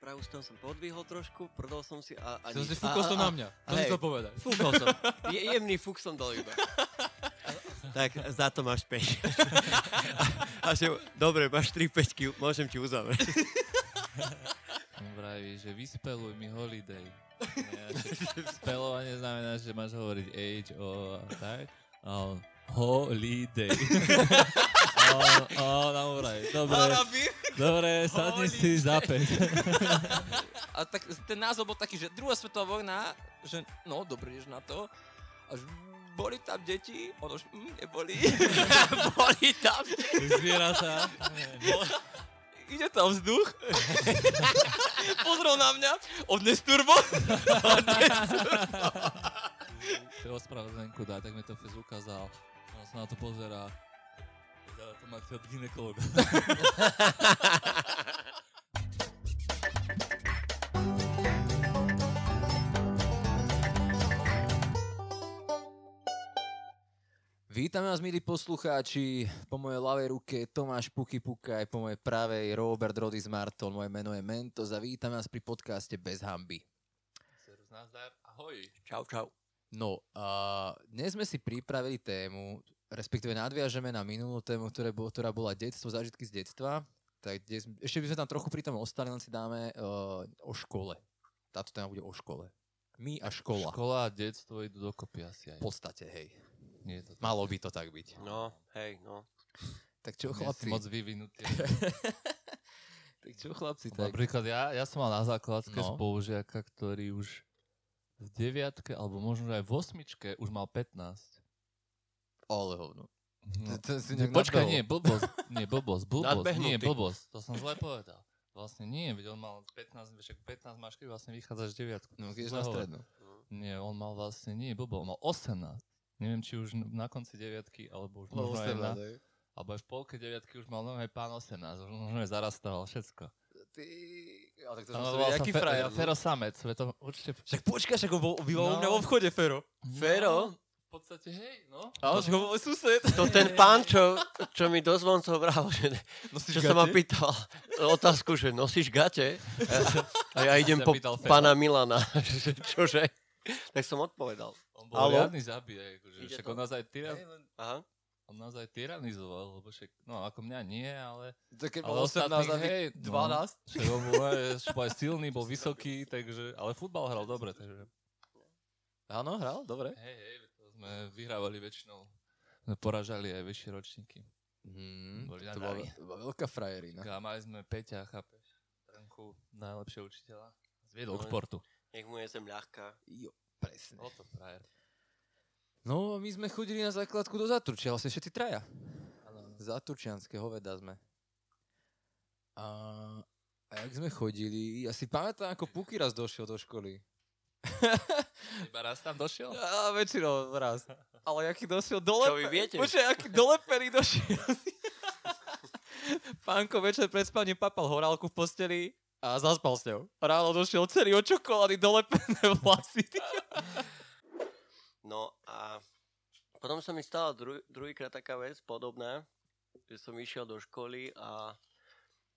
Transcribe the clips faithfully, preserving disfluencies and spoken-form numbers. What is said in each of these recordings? pravú stranu som podvihol trošku, prdol som si a... a si fúkol som na mňa, to si to povedať. Fúkol som, Je, jemný fúk som dal iba. Tak za to máš päť. A, a že, dobre, máš tri päťky, môžem ti uzavrieť. On vraví, že vyspeluj mi holiday. Ja, spelovanie znamená, že máš hovoriť age, o a tak. A on, holiday. A on, a on nám vraví, dobre, dobre, sadni si za päť. A tak ten názov bol taký, že druhá svetová vojna, že no, dobrý, ješ na to. A že boli tam deti, ono už mm, neboli. Boli tam deti. Zvieratá. Ide tam vzduch, pozrel na mňa, odnes turbo, odnes turbo. Čo ospravedlenku dá, tak mi to Fez ukázal, on sa na to pozerá, dále to máte od ginekologa. Vítame vás, milí poslucháči, po mojej ľavej ruke Tomáš Puky Puka, aj po mojej pravej Robert Rodis Martol, moje meno je Mentos a vítame vás pri podcaste Bez hanby. Servus, nazdar, ahoj. Čau, čau. No, uh, dnes sme si pripravili tému, respektíve nadviažeme na minulú tému, ktoré bol, ktorá bola detstvo, zážitky z detstva. Tak dnes, ešte by sme tam trochu pri tom ostali, len si dáme uh, o škole. Táto téma bude o škole. My a škola. Škola a detstvo idú dokopy asi aj. V podstate, hej. Nie, to malo by to tak byť. No, hej, no. Tak čo, chlapci? Moc vyvinutý. Tak čo, chlapci? Tak... Napríklad ja, ja som mal na základke no. spolužiaka, ktorý už v deviatke, alebo možno aj v osmičke, už mal pätnásť. Ale hovno. No. Počkaj, nie, blbosť. Nie, blbosť, blbosť. Nie, blbosť. To som zle povedal. Vlastne nie, veď on mal pätnásť, pätnásť máš, keď vlastne vychádzaš v deviatku. No, keď ješ na strednú. Nie, on mal vlastne, nie, blbosť, on mal osemnásť. Neviem, či už na konci deviatky, alebo už možno aj na... Alebo aj v polke deviatky už mal aj pán osemnásť, už možno aj zarastával, všetko. Ty... Ale tak to som sa jaký fe, frajer. Fero Samec, to určite... Však počkaj, však on býval no. u mňa vo vchode, Fero. No, Fero? V podstate, hej, no. Ale však ho bol sused. To ten pán, čo, čo mi do zvoncov vrál, že... Nosíš čo gate? Sa ma pýtal otázku, že nosíš gate? A ja idem po pána Milana. Čože? Tak som odpovedal. On bol Alo? riadny zabijak, že však on nás aj tyran... Aha. On nás aj tyranizoval, lebo však, no ako mňa nie, ale... Keď bol osemnásť, hej, dvanásť. No, však on bol aj silný, bol vysoký, takže... Ale futbal hral dobre, takže... Áno, hral, dobre. Hej, hej, to sme vyhrávali väčšinou. Sme poražali aj väčšie ročníky. Mm, to bola, bola veľká frajerina. A mali sme Peťa, chápeš? Tranku, najlepšieho učiteľa. Zviedol k športu. Nech mu je zem ľahká. Jo, presne. To no, my sme chodili na základku do Zatručia, vlastne všetci traja. Ano. Zatručianské hoveda sme. A, a jak sme chodili, ja si pamätám, ako Puky raz došiel do školy. Iba raz tam došiel? A, väčšinou raz. Ale jaký došiel dole... Čo vy viete? Počkaj, jaký dolepený došiel. Pánko večer pred spaním papal horálku v posteli. A zaspal s ňou. Ráno došiel celý od čokolády dolepené vlasy. No a potom sa mi stala dru- druhýkrát taká vec podobná, že som išiel do školy a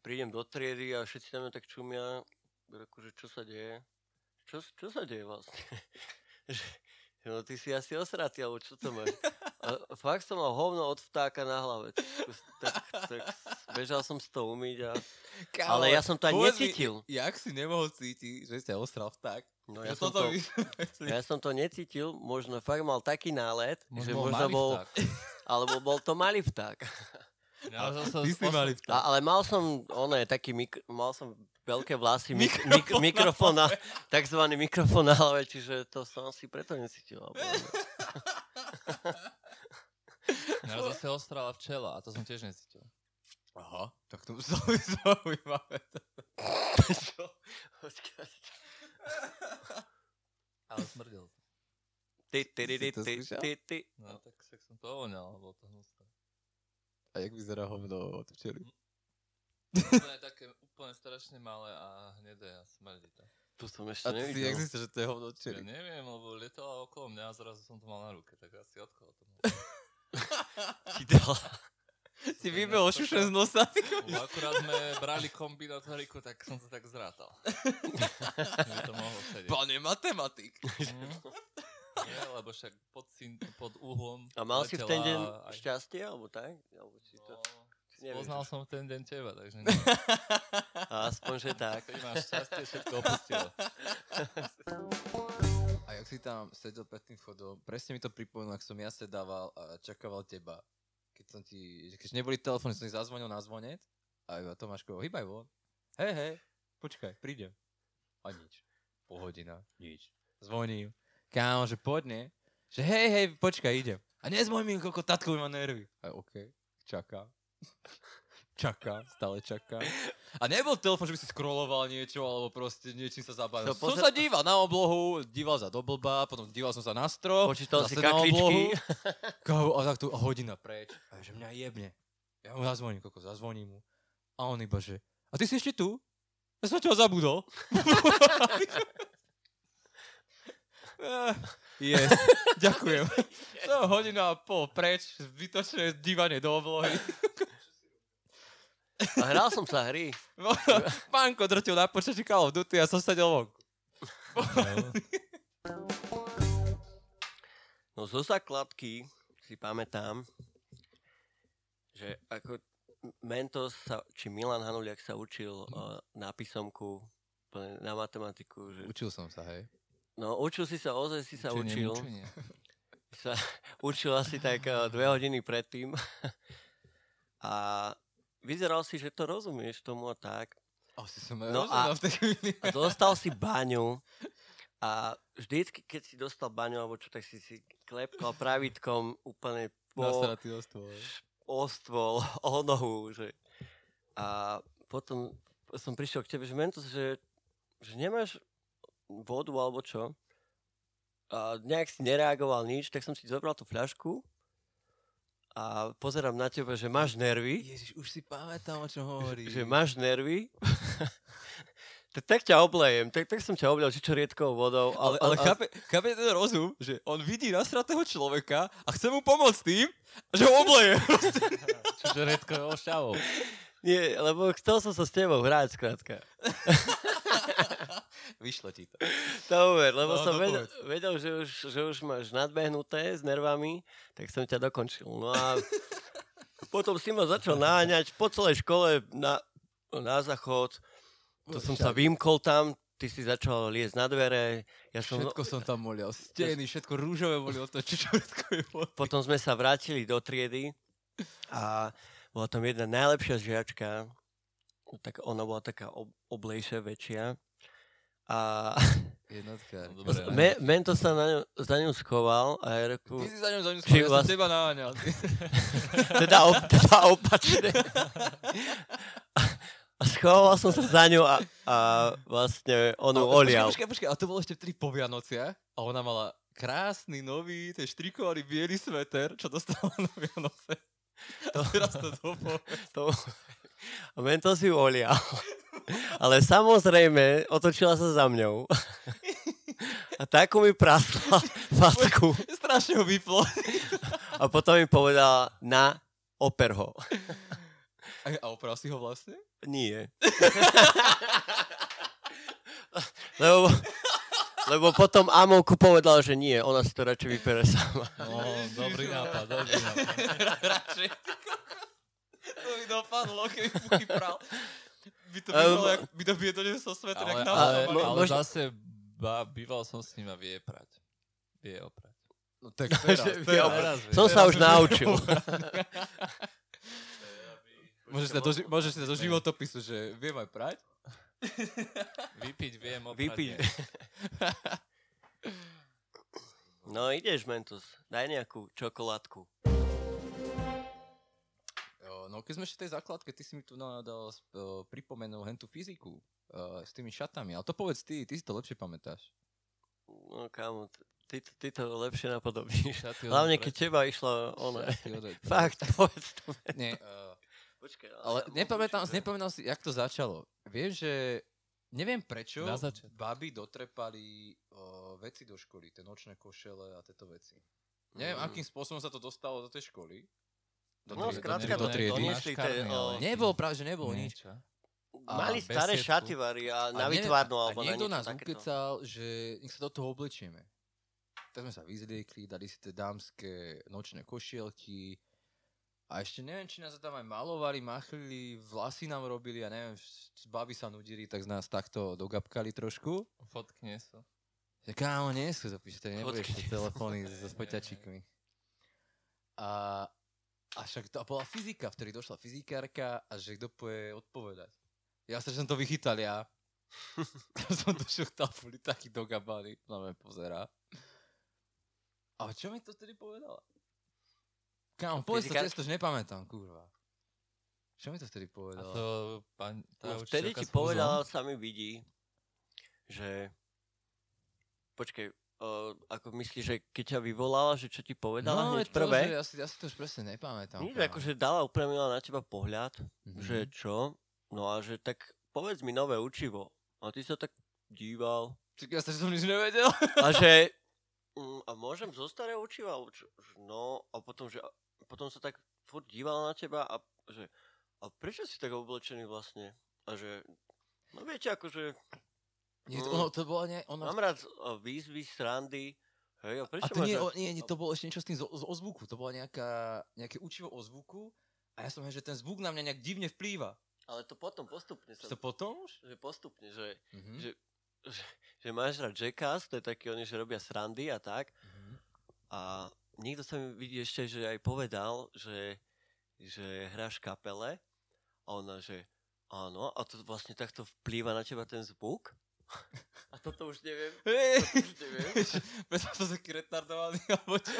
prídem do triedy a všetci tam tak čumia, akože čo sa deje? Čo, čo sa deje vlastne? No ty si asi osratý, alebo čo to máš? A fakt som mal hovno od vtáka na hlave. Tak, tak bežal som si to umyť a... Kámo, ale ja som to aj necítil. Mi, jak si nemohol cítiť, že ste osral vták? No ja, ja, som to, ja som to necítil, možno fakt mal taký nálet, možno že možno bol... Alebo bol to malý vták. Ja, ale, som, ty si malý vták. A, ale mal som, ono je taký, mikro, mal som veľké vlasy, mik, mik, mikrofón na, takzvaný mikrofón na hlave, čiže to som si preto necítil. Alebo... Ja zase ostrala včela a to som tiež necítil. Aha, tak to musel byť zaujímavé. Čo? Počkaj. Ale smrdil. Ty, ty, ty, ty, ty, ty. No tak som to ovoňal, bolo to hnusné. A jak vyzerá hovno od včely? Úplne také, úplne strašne malé a hnedé a smrdí to. To som ešte a nevidel. A ty existuje, že to je hovno od včely? Ja neviem, lebo lietala okolo mňa a zrazu som to mal na ruke, tak asi od koho to mal. Ti dala. Si vybehol šušen z nosa. Akurát sme brali kombinatoriku, tak som to tak zrátal. To Pane matematik. Mm. Nie, lebo však pod, pod uhlom... A mal si v ten deň aj... šťastie, alebo tak? Alebo si to... no. Poznal som ten deň teba, takže nie. Aspoň, že tak. Keď máš šťastie, všetko opustilo. A jak si tam sedel pred tým vchodom, presne mi to pripomenul, ak som ja sedával a čakával teba. Keď som ti, keď neboli telefóny, som ti zazvonil na zvonec a iba Tomáško, hýbaj von. Hej, hej, počkaj, prídem. A nič. Po hodina, nič. Zvoním. Kámo, že poďne. Že hej, hej, počkaj, idem. A nezvoj mi, koľko tatkovi má nervy. A okej, okay, čaká. Čaká, stále čaká. A nebol telefon, že by si scrolloval niečo, alebo proste niečím sa zabával. Som sa díval na oblohu, díval sa do blba, potom díval som sa na strop, počítal si kakličky. Kámo, a tak tu hodina preč. A že mňa jebne. Ja mu zazvoním, koľko, zazvoním mu. A on iba, že, a ty si ešte tu? Ja som ťa zabudol. Yes, ďakujem. To hodina a pol preč, zbytočné dívanie do oblohy. A hral som sa hry. Pánko drtil na počači Call of Duty a som sedel vonku. No zo základky si pamätám, že ako Mentos sa, či Milan Hanuliak sa učil uh, na písomku, na matematiku. Že... Učil som sa, hej? No učil si sa, ozaj si sa učenie, učil. Učenie. Sa učil asi tak uh, dve hodiny predtým. A vyzeral si, že to rozumieš tomu a tak. Asi som aj no rozumel v tej chvíli. A dostal si baňu a vždycky, keď si dostal baňu alebo čo, tak si si klepkal pravítkom úplne po... Nasratý o stôl. O stôl, o nohu. Že. A potom som prišiel k tebe, že Mentos, že, že nemáš vodu alebo čo. A nejak si nereagoval nič, tak som si zobral tú fľašku a pozerám na teba, že máš nervy. Ježiš, už si pamätám, o čom hovoríš. Že máš nervy. tak, tak ťa oblejem. Tak, tak som ťa oblial čičoriedkou vodou. Ale, ale, ale a... chápe, chápe ten rozum, že on vidí nasratého človeka a chce mu pomôcť tým, že ho obleje. Čičoriedkou šťavou. Nie, lebo chcel som sa s tebou hrať, skrátka. Vyšlo ti to. Dobre, lebo no, som vedel, vedel že, už, že už máš nadbehnuté s nervami, tak som ťa dokončil. No a potom si ma začal náňať po celej škole na, na záchod. To som sa vymkol tam, ty si začal liesť na dvere. Ja som, všetko som tam molial, steny, všetko rúžové molial. To čičoretkové boli. Potom sme sa vrátili do triedy a bola tam jedna najlepšia žiačka. Tak ona bola taká ob, oblejšia, väčšia. A jednotka. Dobre, me, Mentos sa na ňu, za ňu schoval a ja reku... Ty si za ňu za ňu schoval, ja vás... som teba naháňal. teda, op, teda opačne. A schoval som sa za ňu a, a vlastne onu olial. Počkaj, počkaj, a to bolo ešte v tri po Vianociach a ona mala krásny, nový, ten štrikovaný bielý sveter, čo dostala na Vianoce. To... A teraz to dopovie. To... A Mentos ju olial. Ale samozrejme, otočila sa za mňou. A takú mi prasla facku. Strašne ho vyplo. A potom mi povedala, na, oper ho. A operal si ho vlastne? Nie. Lebo, lebo potom Amovku povedal, že nie, ona si to radšej vypere sama. No, dobrý nápad, dobrý nápad. Radšej. To mi dopadlo, keby Puky pral. By to bývalo, um, by to bývalo so svetom, jak na ale, ale, ale zase ba, býval som s ním a vie prať. Vie oprať. No tak teraz, teraz, vie teraz vie. Som sa už naučil. Môžeš si do životopisu, že viem aj prať? Vypiť viem, oprať. Vypiť. No ideš, Mentos. Daj nejakú čokoládku. No keď sme ešte v tej základke, ty si mi tu nadal, uh, pripomenul hentu fyziku uh, s tými šatami, ale to povedz ty, ty si to lepšie pamätáš. No kámo, ty, ty to lepšie napodobíš. Hlavne keď teba išla ona. Fakt, povedz to. Nie, uh, počkaj, ale nepamätám, nepamätám si, jak to začalo. Viem, že neviem prečo baby dotrepali uh, veci do školy, tie nočné košele a tieto veci. Neviem, mm. akým spôsobom sa to dostalo do tej školy. Do no, skrátka, do triedy. Nebol, práve, že nebol nič. Mali staré šaty a na výtvarnú alebo na niečo takéto. A niekto nás ukecal, že nech sa do toho obličieme. Tak sme sa vyzliekli, dali si tie dámske nočné košielky a ešte neviem, či nás tam aj malovali, machlili, vlasy nám robili a neviem, baby sa nudili, tak z nás takto dogapkali trošku. Fotkne sa. Že kámo, nie sú zapíšte, nebudeš tie telefóny so spoťačíkmi. A, a však to a bola fyzika, vtedy došla fyzikárka a že kto bude odpovedať. Ja sa, že som to vychytal ja. Som to šuchtal, boli takí dogabali, na mňa pozerá. A čo mi to vtedy povedala? Kámo, povedz to, to už nepamätám, kurva. Čo mi to vtedy povedala? A to, pán, tá no, vtedy ti povedala, sa mi vidí, že... Počkej, uh, ako myslíš, že keď ťa vyvolala, že čo ti povedala no, hneď prvé? No, ja, ja si to už presne nepamätám. Nič, akože dala, upremila na teba pohľad, mm-hmm. že čo? No a že tak povedz mi nové učivo. A ty sa tak díval. Čiže ja sa, že som nič nevedel. A že... A môžem zo starého učiva? No, a potom, že, potom sa tak furt dívala na teba a že, a prečo si tak oblečený vlastne? A že, no viete, akože... Nie, to, ono, to bolo ne, ono... Mám rád výzvy, srandy, hej, a prečo a to máš... Nie, rád... nie, nie, to bolo ešte niečo s tým z, z ozvuku, to bolo nejaká, nejaké učivo o zvuku a ja som hej, že ten zvuk na mňa nejak divne vplýva. Ale to potom, postupne sa... To potom už? Že postupne, že... Mm-hmm. že Že, že máš rád Jackass, to je taký, oni že robia srandy a tak. Mm-hmm. A niekto sa mi vidí ešte, že aj povedal, že, že hráš kapele a ona, že áno, a to vlastne takto vplýva na teba ten zvuk. A toto už neviem. Hey. Toto už neviem. Preto som taký retardovaný, alebo čo?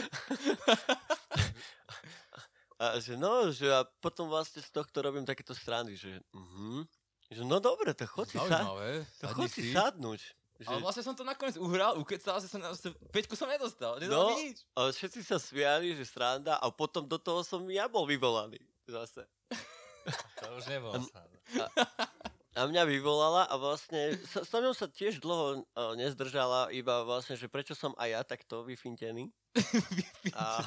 A že no, že a potom vlastne z tohto robím takéto srandy, že mhm. Že no dobre, to chod si, sa, to chod si sadnúť. Že... Ale vlastne som to nakoniec uhral, ukecal, že som na peťku som nedostal, nedal no, nič. Ale všetci sa smiali, že sranda a potom do toho som ja bol vyvolaný. Zase. To už nebolo sranda. A, a mňa vyvolala a vlastne sa, sa mnou sa tiež dlho uh, nezdržala, iba vlastne, že prečo som aj ja takto vyfintený. A...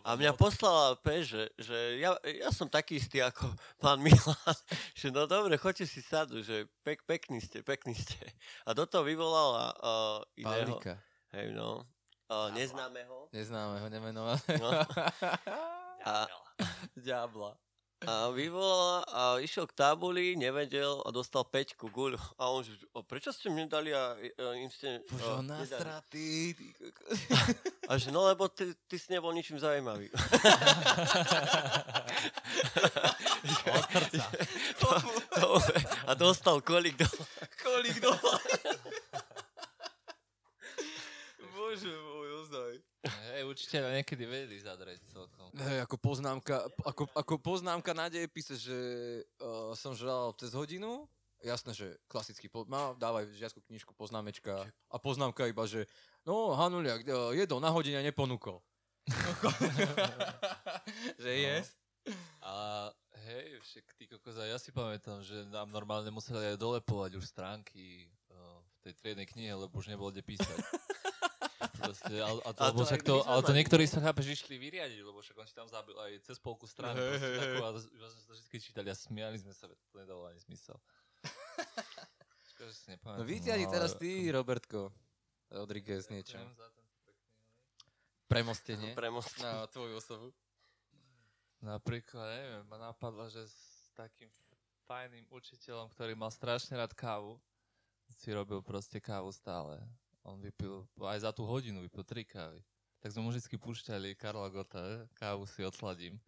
A mňa poslala pe, že, že ja, ja som taký istý ako pán Milan, že no dobre, choďte si sadu, že pek, pekný ste, pekný ste. A do toho vyvolala uh, iného. Pavlíka. Hej, no. Uh, neznámeho. Neznámeho, nemenovaného. No. Ďábla. A vyvolala a išiel k tabuli, nevedel a dostal peťku, guľu. A on že, prečo ste mi dali a, a im ste... Bože, nasra, ty. A že, no lebo ty, ty si nebol ničím zaujímavý. Od srdca. A dostal kolik dolar. Kolik dolar. Bože môj, oznaj. Hej, učiteľa niekedy vedeli zadrať celkom. Hej, ako poznámka, ako, ako poznámka na dejepise, že uh, som žral cez hodinu, jasné, že klasicky, po, má, dávaj žiackú knižku, poznámečka a poznámka iba, že no, Hanuliak, uh, jedol na hodine a neponúkol. Že no. Yes. A hej, však ty kokoza, ja si pamätám, že nám normálne museli aj dolepovať už stránky uh, v tej triednej knihe, lebo už nebolo kde písať. Proste, a, a to, a to, to, ale to niektorí sa chápeš išli vyriadiť, lebo však on si tam zabil aj cez polku strany, hey, proste hey, takú, a vlastne to všetky čítali a smiali sme sa, to nedalo ani zmysel. Škoda, že si nepamätám. No vyťahni no, teraz ty, Robertko Rodríguez, ja, niečo. Premostenie. Premostenie. Na tvoju osobu. Napríklad, neviem, ma napadlo, že s takým fajným učiteľom, ktorý mal strašne rád kávu, si robil proste kávu stále. On vypil, aj za tú hodinu vypil tri kávy. Tak sme mu vždycky púšťali Karla Gota, kávu si odsladím.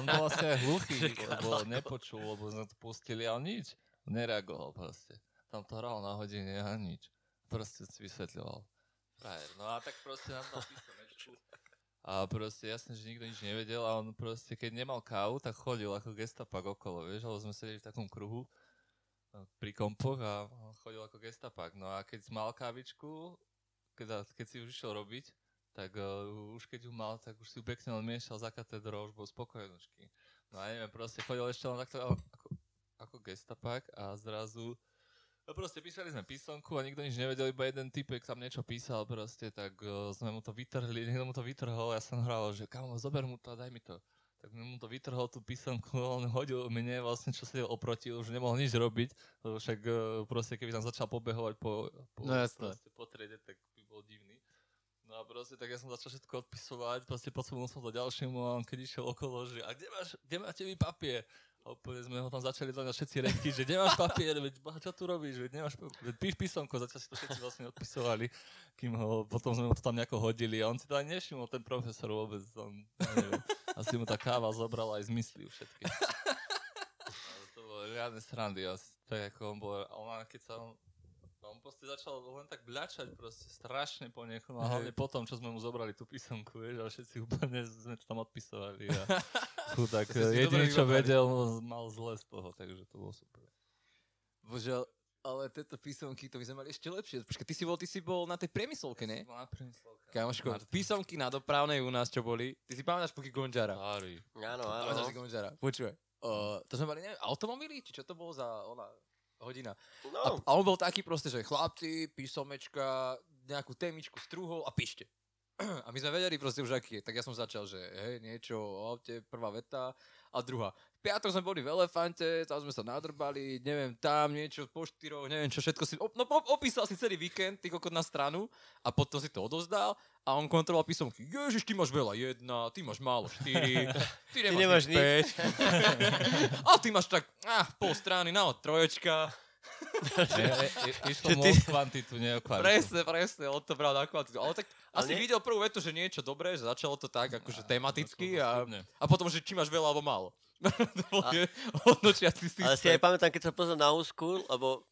On, on bol asi aj hluchý, lebo nepočul, lebo sme to pustili, ale nič. Nereagoval proste. Tam to hral na hodine a nič. Proste si vysvetľoval. Prajer. No a tak proste nám tam písal mečku. A proste jasne, že nikto nič nevedel a on proste, keď nemal kávu, tak chodil ako gestapak okolo, vieš, ale sme sedeli v takom kruhu pri kompoch a chodil ako gestapak. No a keď mal kávičku, keď, keď si už išiel robiť, tak uh, už keď ju mal, tak už si ju pekne len miešal za katedrou, už bol spokojnočky. No a neviem, proste chodil ešte len takto ako, ako gestapak a zrazu... No proste písali sme písomku a nikto nič nevedel, iba jeden typek tam niečo písal proste, tak uh, sme mu to vytrhli, niekto mu to vytrhol a ja som hral, že kamo, zober mu to a daj mi to. tak mu to vytrhol tú písomku, on hodil mne vlastne, čo sedel oproti, už nemohol nič robiť, lebo však proste keby tam začal pobehovať po, po, no, proste, po triede, tak by bol divný. No a proste tak ja som začal všetko odpisovať, proste podsunul som to ďalšiemu a on keď išiel okolo, že a kde, máš, kde máte vy papier? A úplne sme ho tam začali dať na všetci reky, že nemáš papier, veď čo tu robíš, veď nemáš papier, píš písomko, zatiaľ si to všetci vlastne odpisovali, kým ho, potom sme ho to tam nejako hodili a on si to aj nevšimol, ten profesor vôbec tam, neviem, asi mu tá káva zobrala aj z myslí všetky. Ale to bolo riadne srandy, asi tak ako on bol, a on keď sa, on proste začal len tak bľačať proste, strašne po niekom, a hlavne potom, čo sme mu zobrali tú písomku, vieš, a všetci úplne sme to tam odpisovali a... Chudák, jediný, čo vedel, mal zle z toho, takže to bolo super. Bože, ale tieto písomky, to by sme mali ešte lepšie. Počkaj, ty si bol, ty si bol na tej priemyslovke, ne? Ja som bol na priemyslovke. Kamoško, písomky na dopravnej u nás, čo boli. Ty si pamätáš Puky Gondžara? Ári. Áno, áno. Pamätáš si Gondžara? Počuj. Uh, to sme mali, neviem, automobily? Či čo to bolo za ona hodina? No. A, a on bol taký proste, že chlapci, písomečka, nejakú témičku strúhol a píšte. A my sme vedeli proste už aký je. Tak ja som začal, že hej, niečo o aute, prvá veta a druhá. V piatok sme boli v Elefante, tam sme sa nadrbali, neviem, tam niečo po štyroch, neviem čo, všetko si... Op- no opísal si celý víkend, ty kokot na stranu a potom si to odovzdal a on kontroloval písomky. Ježiš, ty máš veľa jedna, ty máš málo štyri, ty nemáš, ty nemáš päť. A ty máš tak, ah, pol strany, na od troječka. Išlo mu o kvantitu, nie o kvalitu. Presne, presne, on to bral na kvantitu. Ale tak asi ale videl prvú vetu, že niečo dobré, že začalo to tak, akože tematicky a, a potom, že či máš veľa, alebo málo. To bol je hodnočiaci systém. Ale si aj pamätám, keď sa pozrel na úsku, lebo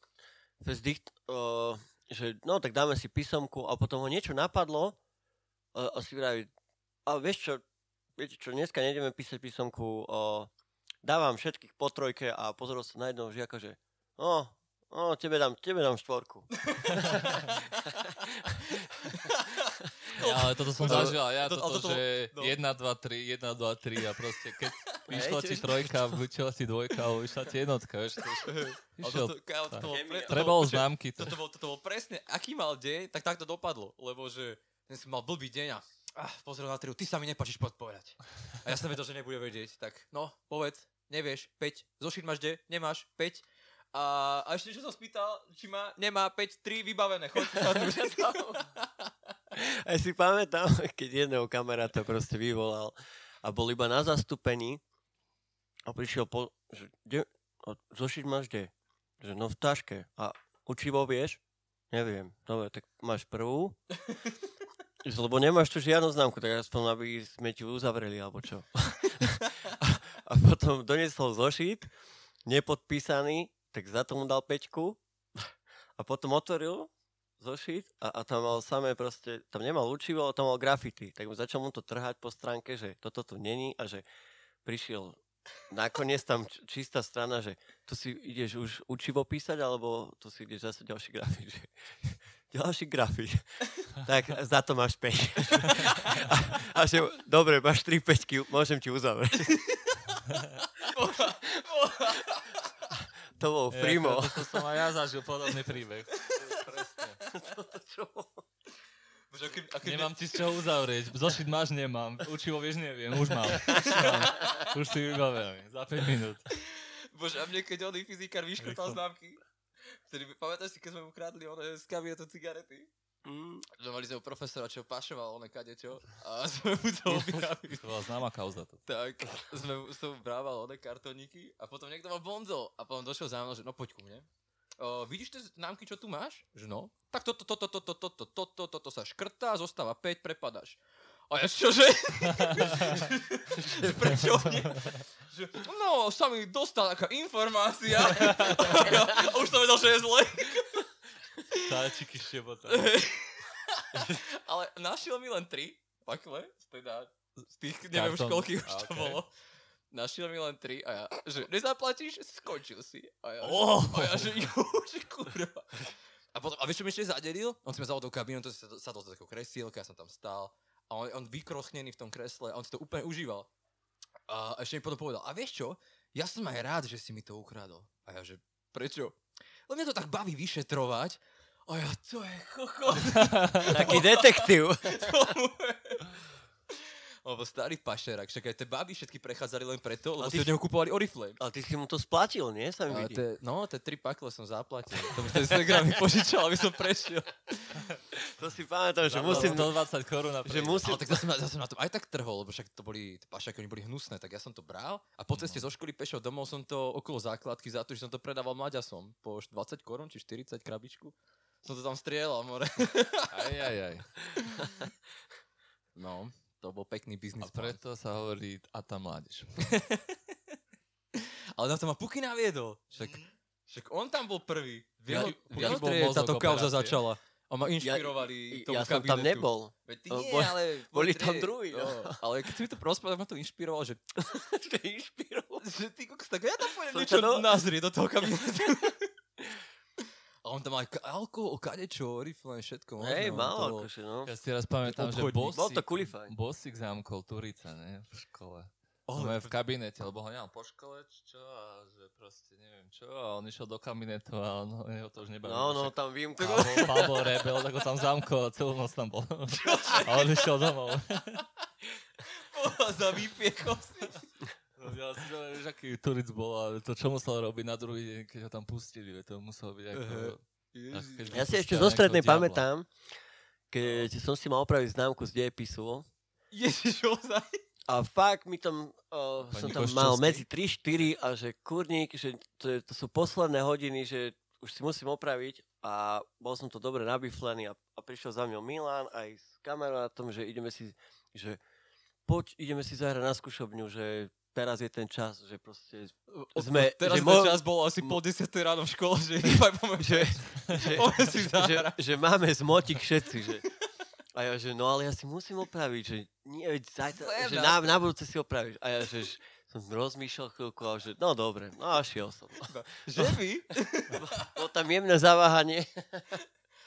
dicht, uh, že no, tak dáme si písomku a potom ho niečo napadlo uh, a si vraví, a vieš čo, viete čo, dneska nejdeme písať písomku, uh, dávam všetkých po trojke a pozrel sa na jedného žiaka, že no, no, tebe dám, tebe dám štvorku. Ja, ale toto som zažil, ja to, toto, toto, že no. jedna, dva, tri, jedna, dva, tri a proste keď vyšla ti trojka, vyšla ti dvojka, alebo vyšla ti jednotka, vieš. Trebalo známky. Toto bol, toto bol presne, aký mal deň, tak takto dopadlo, lebo že som mal blbý deň a ah, pozrel na triu, ty sa mi nepáčiš podpovedať. A ja som vedel, že nebude vedieť, tak no, povedz, nevieš, päť, zošit máš kde, nemáš, päť. A, a ešte niečo som spýtal, či má, nemá päť tri vybavené, choď sa tu. Aj si pamätám, keď jedného kamaráta proste vyvolal a bol iba na zastúpení a prišiel po... Že, a zošiť máš kde? Že no v taške. A učivo vieš? Neviem. Dobre, tak máš prvú? Lebo nemáš tu žiadnu známku, tak aspoň aby sme ti uzavreli, alebo čo. a, a potom doniesol zošit, nepodpísaný, tak za tomu dal pečku a potom otvoril zošit a, a tam mal samé proste, tam nemal učivo, ale tam mal grafity. Tak začal mu to trhať po stránke, že toto tu není a že prišiel nakoniec tam č- čistá strana, že tu si ideš už učivo písať alebo tu si ideš zase ďalší grafit. Že... ďalší grafit. Tak za to máš päť. a, a že dobre, máš tri pečky, môžem ti uzavrieť. To bol primo. To som aj ja zažil, podobný príbeh. Presne. Toto čo? Nemám ti z čoho uzavrieť. Zošit máš, nemám. Učivo vieš, neviem. Už mám. Už si vybavený. Za päť minút. Bože, a mne keď oný fyzikár vyškrtal známky, ktorý, pamätáš si, keď sme ukradli z kabinetu cigarety? Mm. Že mali sme profesora, čo pašoval, ono kadečo, a sme mu to objaví. To bola známa kauza. To. Tak, sme som brával one kartóniky a potom niekto mal bonzo a potom došiel za mnou, že no poď ku mne. Uh, vidíš tie známky, čo tu máš? Že no. Tak toto, toto, toto, toto, toto, toto sa škrtá, zostáva päť, prepadáš. A ja čože? Prečo nie? Že, no, sa mi dostala taká informácia. A už som vedel, že je zle. Táčiky šebota. Ale našiel mi len tri pakle, teda z tých, neviem už koľkých už to okay. bolo. Našiel mi len tri a ja, že nezaplatíš, skončil si. A ja, oh. že, a ja, že už kurva. A potom, a vieš čo mi ešte zadelil? On si ma zavolal do kabínu, to si sadol do takého kresielka, ja som tam stál. A on, on vykrochnený v tom kresle, on si to úplne užíval. A ešte mi potom povedal, a vieš čo? Ja som aj rád, že si mi to ukradol. A ja, že prečo? Lebo mňa to tak baví vyšetrovať. A ja, to je kokot. Taký detektív. Lebo starý pašerak, však aj tie baby všetky prechádzali len preto, lebo si od neho kúpovali Oriflame. Ale ty si mu to splatil, nie? Sám vidím. No, tie tri pakle som zaplatil. To mi ten Instagram požičal, aby som prešiel. To si pamätám, že musím... sto dvadsať korún na prejde. Musím... Ale tak zase, zase som na tom aj tak trhol, lebo však to boli pašeráky, oni boli hnusné, tak ja som to bral a po ceste zo školy pešo domov som to okolo základky za to, že som to predával mlaďasom po dvadsať korún či štyridsať krabičku. Som to tam strieľal, more. Aj, aj, aj. No, to bol pekný biznis. A preto plan. Sa hovorí, a tá mládež. Ale na to ma Puky naviedol. Však, však on tam bol prvý. Ja, ja bol táto kauza začala. A ma inšpirovali ja, tomu ja kabinetu. Ja som tam nebol. Veď ty nie, ale... Boli tam druhý. No. No. Ale keď si mi to prospal, tak ma to inšpiroval, že... Že inšpiroval? Že ty koks, tak ja tam pojem niečo no... nazrie do toho kabinetu. A on tam aj alkohol, kadečo, Oriflame, všetko. Hej, málo akože, no. Ja si teraz pamätám, že Bosík, Bosík zamkol Turica, ne, v škole. Oh, no, v kabinete, lebo ho nemám po škole, čo, a že proste neviem čo, a on išiel do kabinetu a on ho to už nebavil. No, no, tam výjimku. Pavel Rebel, tak ho tam zamkol a celú noc tam bol. A on išiel domov. Bola za výpiechom si. Ja si neviem, že aký Turic bol a to, čo musel robiť na druhý deň, keď ho tam pustili, to muselo byť ako... Uh-huh. Ja si ešte zo strednej pamätám, keď som si mal opraviť známku z dejepisu. Ježiš, ozaj? A fakt mi tam, uh, som tam mal medzi tri štyri a že kurník, že to, to sú posledné hodiny, že už si musím opraviť a bol som to dobre nabiflený a, a prišiel za mňou Milan aj s kamarátom, že ideme si, že poď, ideme si zahrať na skúšobňu, že teraz je ten čas, že proste sme... Teraz že ten mo- čas bol asi po desiatej ráno v škole, že že, že, že, že, že máme zmotík všetci, že... A ja, že no ale ja si musím opraviť, že nie, zajtra, že na, na budúce si opravíš. A ja, že som rozmýšľal chvíľku a že no dobre, no a šiel som. No, že vy? Bolo tam jemné zaváhanie.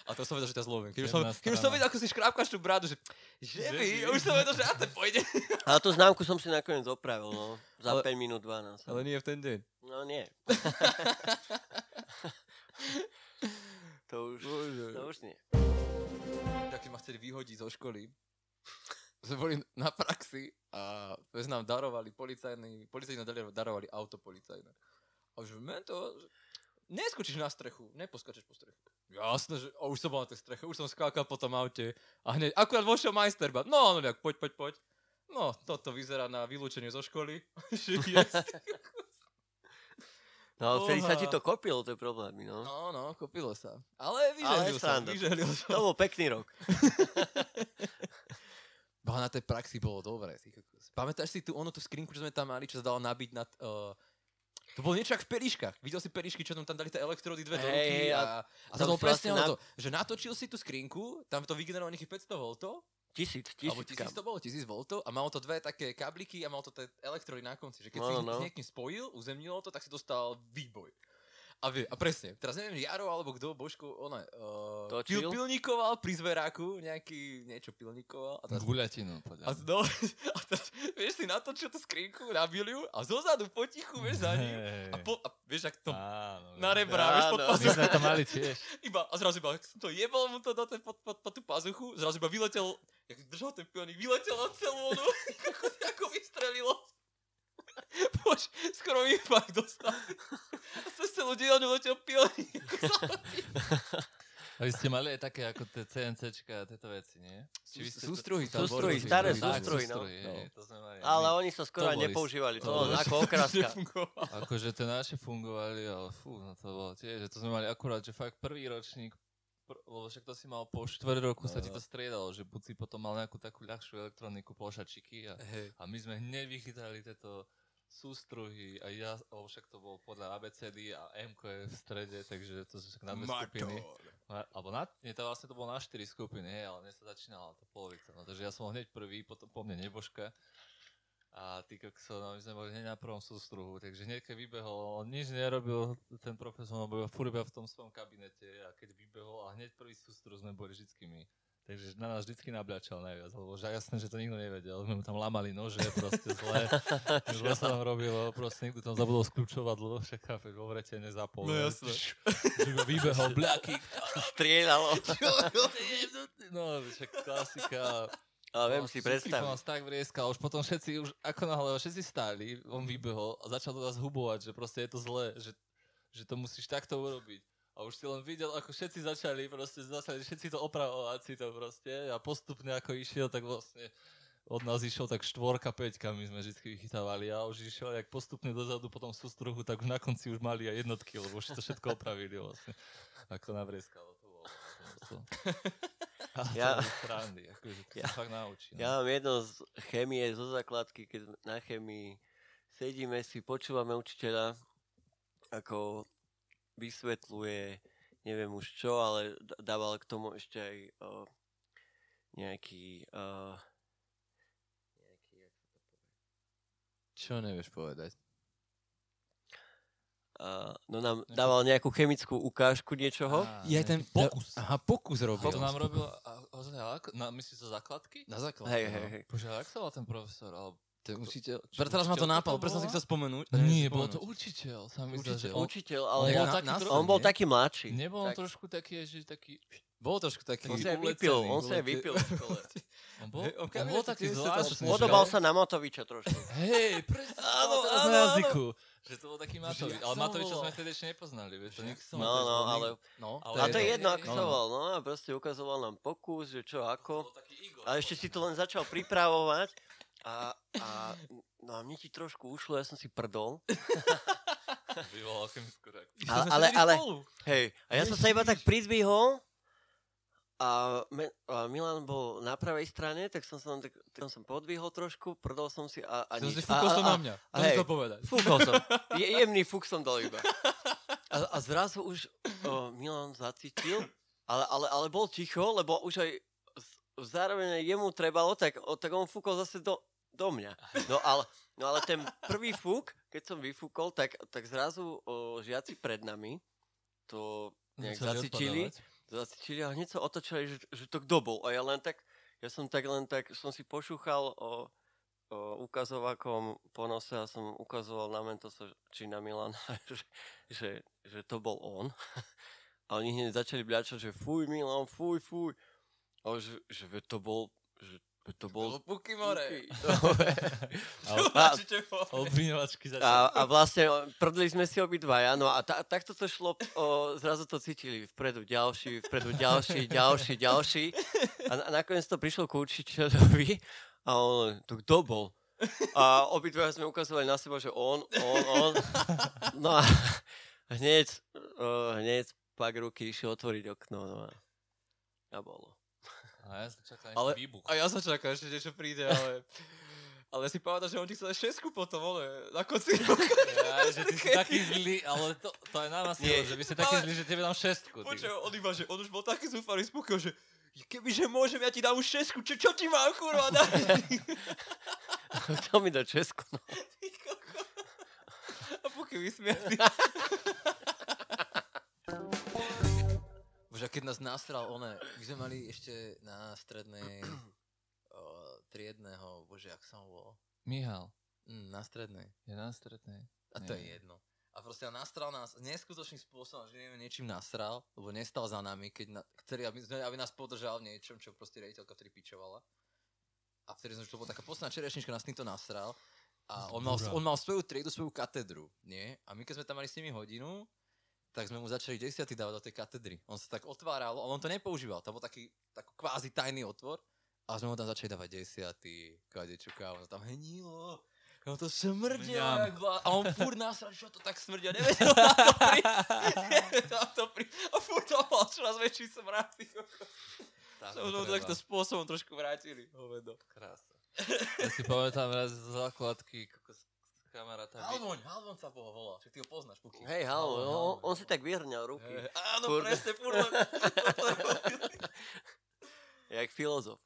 A to som vedel, že ťa zlovím. Keď už som, keď už som vedel, ako si škrápkaš tú brádu, že, že vy, už som vedel, že ja to pôjde. Ale tú známku som si nakoniec opravil, no. Za ale, päť minút dvanásť. Ale nie v ten deň. No nie. To už, to už nie. Tak, keď ma chceli vyhodiť zo školy, sme boli na praxi a vez nám darovali policajný, policajní nám darovali auto policajné. A už v Mentos, neskočíš na strechu, neposkačeš po strechu. Jasné, že a už som bol na tej streche, už som skákal po tom aute a hneď akurát vošiel majsterba. No, no, nejak, poď, poď, poď. No, toto vyzerá na vylúčenie zo školy. No, vtedy sa ti to kopilo, to je problémy, no. No, no, kopilo sa. Ale vyžehlil sa, vyžehlil sa. To bol pekný rok. Bo na tej praxi bolo dobre. Pamätáš si tu ono, tú skrinku, čo sme tam mali, čo sa dalo nabiť nad... Uh, to bolo niečo jak v periškách. Videl si perišky, čo tam, tam dali tie elektrody dve hey, do ruky a, a, a to bolo presne ono to, že natočil si tú skrinku, tam to vygenerovalo nejakých päťsto voltov. Tisíc, tisíc. Alebo tisíc to bolo, tisíc voltov a malo to dve také kabliky a malo to tie elektrody na konci, že keď no, si no. s niekým spojil, uzemnilo to, tak si dostal výboj. A, vie, a presne, teraz neviem, Jaro alebo kto, Božko, ona uh, pil, pilníkoval pri zveráku, nejaký niečo pilníkoval. Guľatinu, podľa. A, no, a teraz, vieš, si natočil tú skrinku, nabil ju a zozadu potichu, vieš, za ním. A, po, a vieš, ak to áno, na rebrá, áno, vieš, pod pazuchu. My sme to mali tiež. Iba, a zrazu iba, ak som to jebol mu to do ten, pod, pod, pod tú pazuchu, zrazu iba vyletel, jak držal ten pilník, vyletel na celú onu, ako vystrelilo. Bož, skoro mi fakt dostal. A sa sa ľudia odletel pilní. A vy ste mali aj také ako tie CNCčka a tieto veci, nie? Sústruhy tam boli. Sústruhy, staré sústruhy, no. Ale oni sa skoro nepoužívali, to bolo ako okraska. Akože tie naše fungovali, ale fú, no to bolo tiež. To sme mali akurát, že fakt prvý ročník, lebo však to si mal po štvrť roku no, sa ti to striedalo, že buď si potom mal nejakú takú ľahšiu elektroniku, plošačiky a, a my sme hneď vychytali tieto sústruhy a ja, lebo však to bolo podľa á bé cé dé a em ká je v strede, takže to sú však na dve skupiny. Alebo na, nie, to vlastne to bolo na štyri skupiny, hej, ale mne sa začínala tá polovica, no, takže ja som hneď prvý, potom po mne Nebožka. A tí kokso, no, my sme boli hneď na prvom sústruhu, takže hneď keď vybehol, on nič nerobil, ten profesor, on bol furt iba v tom svojom kabinete a keď vybehol a hneď prvý sústruh sme boli vždycky my. Takže na nás vždycky nabľačal najviac, lebo že jasné, že to nikto nevedel, my mu tam lámali nože, proste zle, zle sa tam robilo, proste niekto tam zabudol skľúčovať, lebo však chápeš, vo vrete nezapol. No jasné. Vybehol, bľaky, strieľalo. No, však klasika. Ale viem si predstaviť. Nás tak vrieskal, už potom všetci, už ako nahlé, všetci stáli, on vybehol a začal to nás hubovať, že proste je to zlé, že, že to musíš takto urobiť. A už si len videl, ako všetci začali, proste začali všetci to opravovať si to proste a postupne ako išiel, tak vlastne od nás išiel tak štvorka, peťka, my sme vždy vychytávali a už išiel jak postupne dozadu, potom sústruhu, tak už na konci už mali aj jednotky, lebo už to všetko opravili vlastne, ako navrieskalo to bolo. Ja, strandy, akože to ja, sa fakt naučí. No. Ja mám jedno z chemie, zo základky, keď na chemii sedíme si, počúvame učiteľa, ako vysvetľuje, neviem už čo, ale dával k tomu ešte aj o, nejaký... O, nejaký, jak sa to povie? Čo nevieš povedať? Uh, no nám dával nejakú chemickú ukážku niečoho. Á, ja ten pokus. Aha, pokus robil. To nám robil, myslíš, to základky? Na základky. Hej, hej, hej. Bože, jak sa volal ten profesor? Alebo ten učiteľ? Pre teraz ma to nápadlo, presne si chcel spomenúť. Nie, bol to učiteľ. Učiteľ, učiteľ, ale on bol, ja, taký, na, on bol taký mladší. Nebol on tak. trošku taký, že taký... Bol trošku taký... On sa vypil, on sa vypil v škole. On bol, hey, okay, on bol taký zvláštny. Podobal sa na Matoviča trošku. Hej, presne, teraz na jazyku. Že to bol taký Matovič, ale Matoviča sme vtedy ešte nepoznali, vieš, to nikto. No, no, ale... No, ale a to je jedno, ako sa volal, no, a proste ukazoval nám pokus, že čo, ako. A ešte si to len začal pripravovať a, a, no a mne ti trošku ušlo, ja som si prdol. Vyvolal chemickú reakciu. Ale, ale, hej, a ja som sa iba tak pridvihol a, men, a Milan bol na pravej strane, tak som sa tak, tak som podvihol trošku, prdol som si a, a nič. Som si fúkol som na mňa, to hej, som povedať. Fúkol som, Je, jemný fúk som dal iba. A, a zrazu už o, Milan zacítil, ale, ale, ale bol ticho, lebo už aj zároveň jemu trebalo, tak, o, tak on fúkol zase do, do mňa. No ale, no ale ten prvý fúk, keď som vyfúkol, tak, tak zrazu o, žiaci pred nami to nejak zacítili. Zacíčili a hneď sa otočili, že, že to kto bol. A ja len tak, ja som tak len tak, som si pošúchal o, o ukazovakom po nose a som ukazoval na Mentosa, či na Milana, že, že, že to bol on. A oni hneď začali bľačať, že fuj Milan, fuj, fuj. A že, že to bol, že to bol... To bol Puky More. A vlastne prdli sme si obidvaja, no a ta, takto to šlo, o, zrazu to cítili, vpredu ďalší, vpredu ďalší, ďalší, ďalší. A, na, a nakoniec to prišlo k učiteľovi a on, to kto bol? A obidvaja sme ukazovali na seba, že on, on, on. No a hneď, uh, hneď pak ruky išiel otvoriť okno, no a, a bolo. A ja sa čakám ale, výbuch. A ja sa čakám, ešte niečo príde, ale... Ale si pamätám, že on ti chcel aj šesku potom, ale na konci roka. Ja, že ty si taký zlý, ale to, to aj na nás je, že vy ste taký ale, zlý, že tebe dám šestku. Počujem, on iba, že on už bol taký zúfalý, spúkol, že kebyže môžem, ja ti dám už šesku, čo, čo ti mám, kurva, daj. Chcel mi dať šesku, no. Ty koko. A Puky vysmiatý. Bože, keď nás násral one, my sme mali ešte na strednej o, triedného, bože, jak som bol? Mihal. Mm, na strednej. Je na strednej. A to je jedno. A proste on násral nás neskutočným spôsobom, že neviem, niečím násral, lebo nestal za nami, keď na, ktorý, aby, aby nás podržal v niečom, čo proste riaditeľka vtedy pičovala. A vtedy som, že to bola taká posledná čerešnička, nás týmto násral. A on mal, on mal svoju triedu, svoju katedru, nie? A my keď sme tam mali s nimi hodinu, tak sme mu začali desiaty dávať do tej katedry. On sa tak otváral, ale on to nepoužíval. To bol taký, taký kvázi tajný otvor. A sme mu tam začali dávať desiaty, kadečuka, on tam henilo. On to smrdia. A on furt nás, čo to tak smrdia, nevedel na to prísť. Nevedel to prísť. A furt to mal čoraz väčší smrad. Čo sme mu to takto spôsobom trošku vrátili. Hovedo. Krása. Ja si pamätám raz z základky, kokos. Kamaráta. Halvon, Halvon sa boho volal. Však ty ho poznáš, Puky. Hej, Halvon, on, on, on si tak vyhrňal ruky. Hey. Áno, Pur... presne, furno. Jak filozof.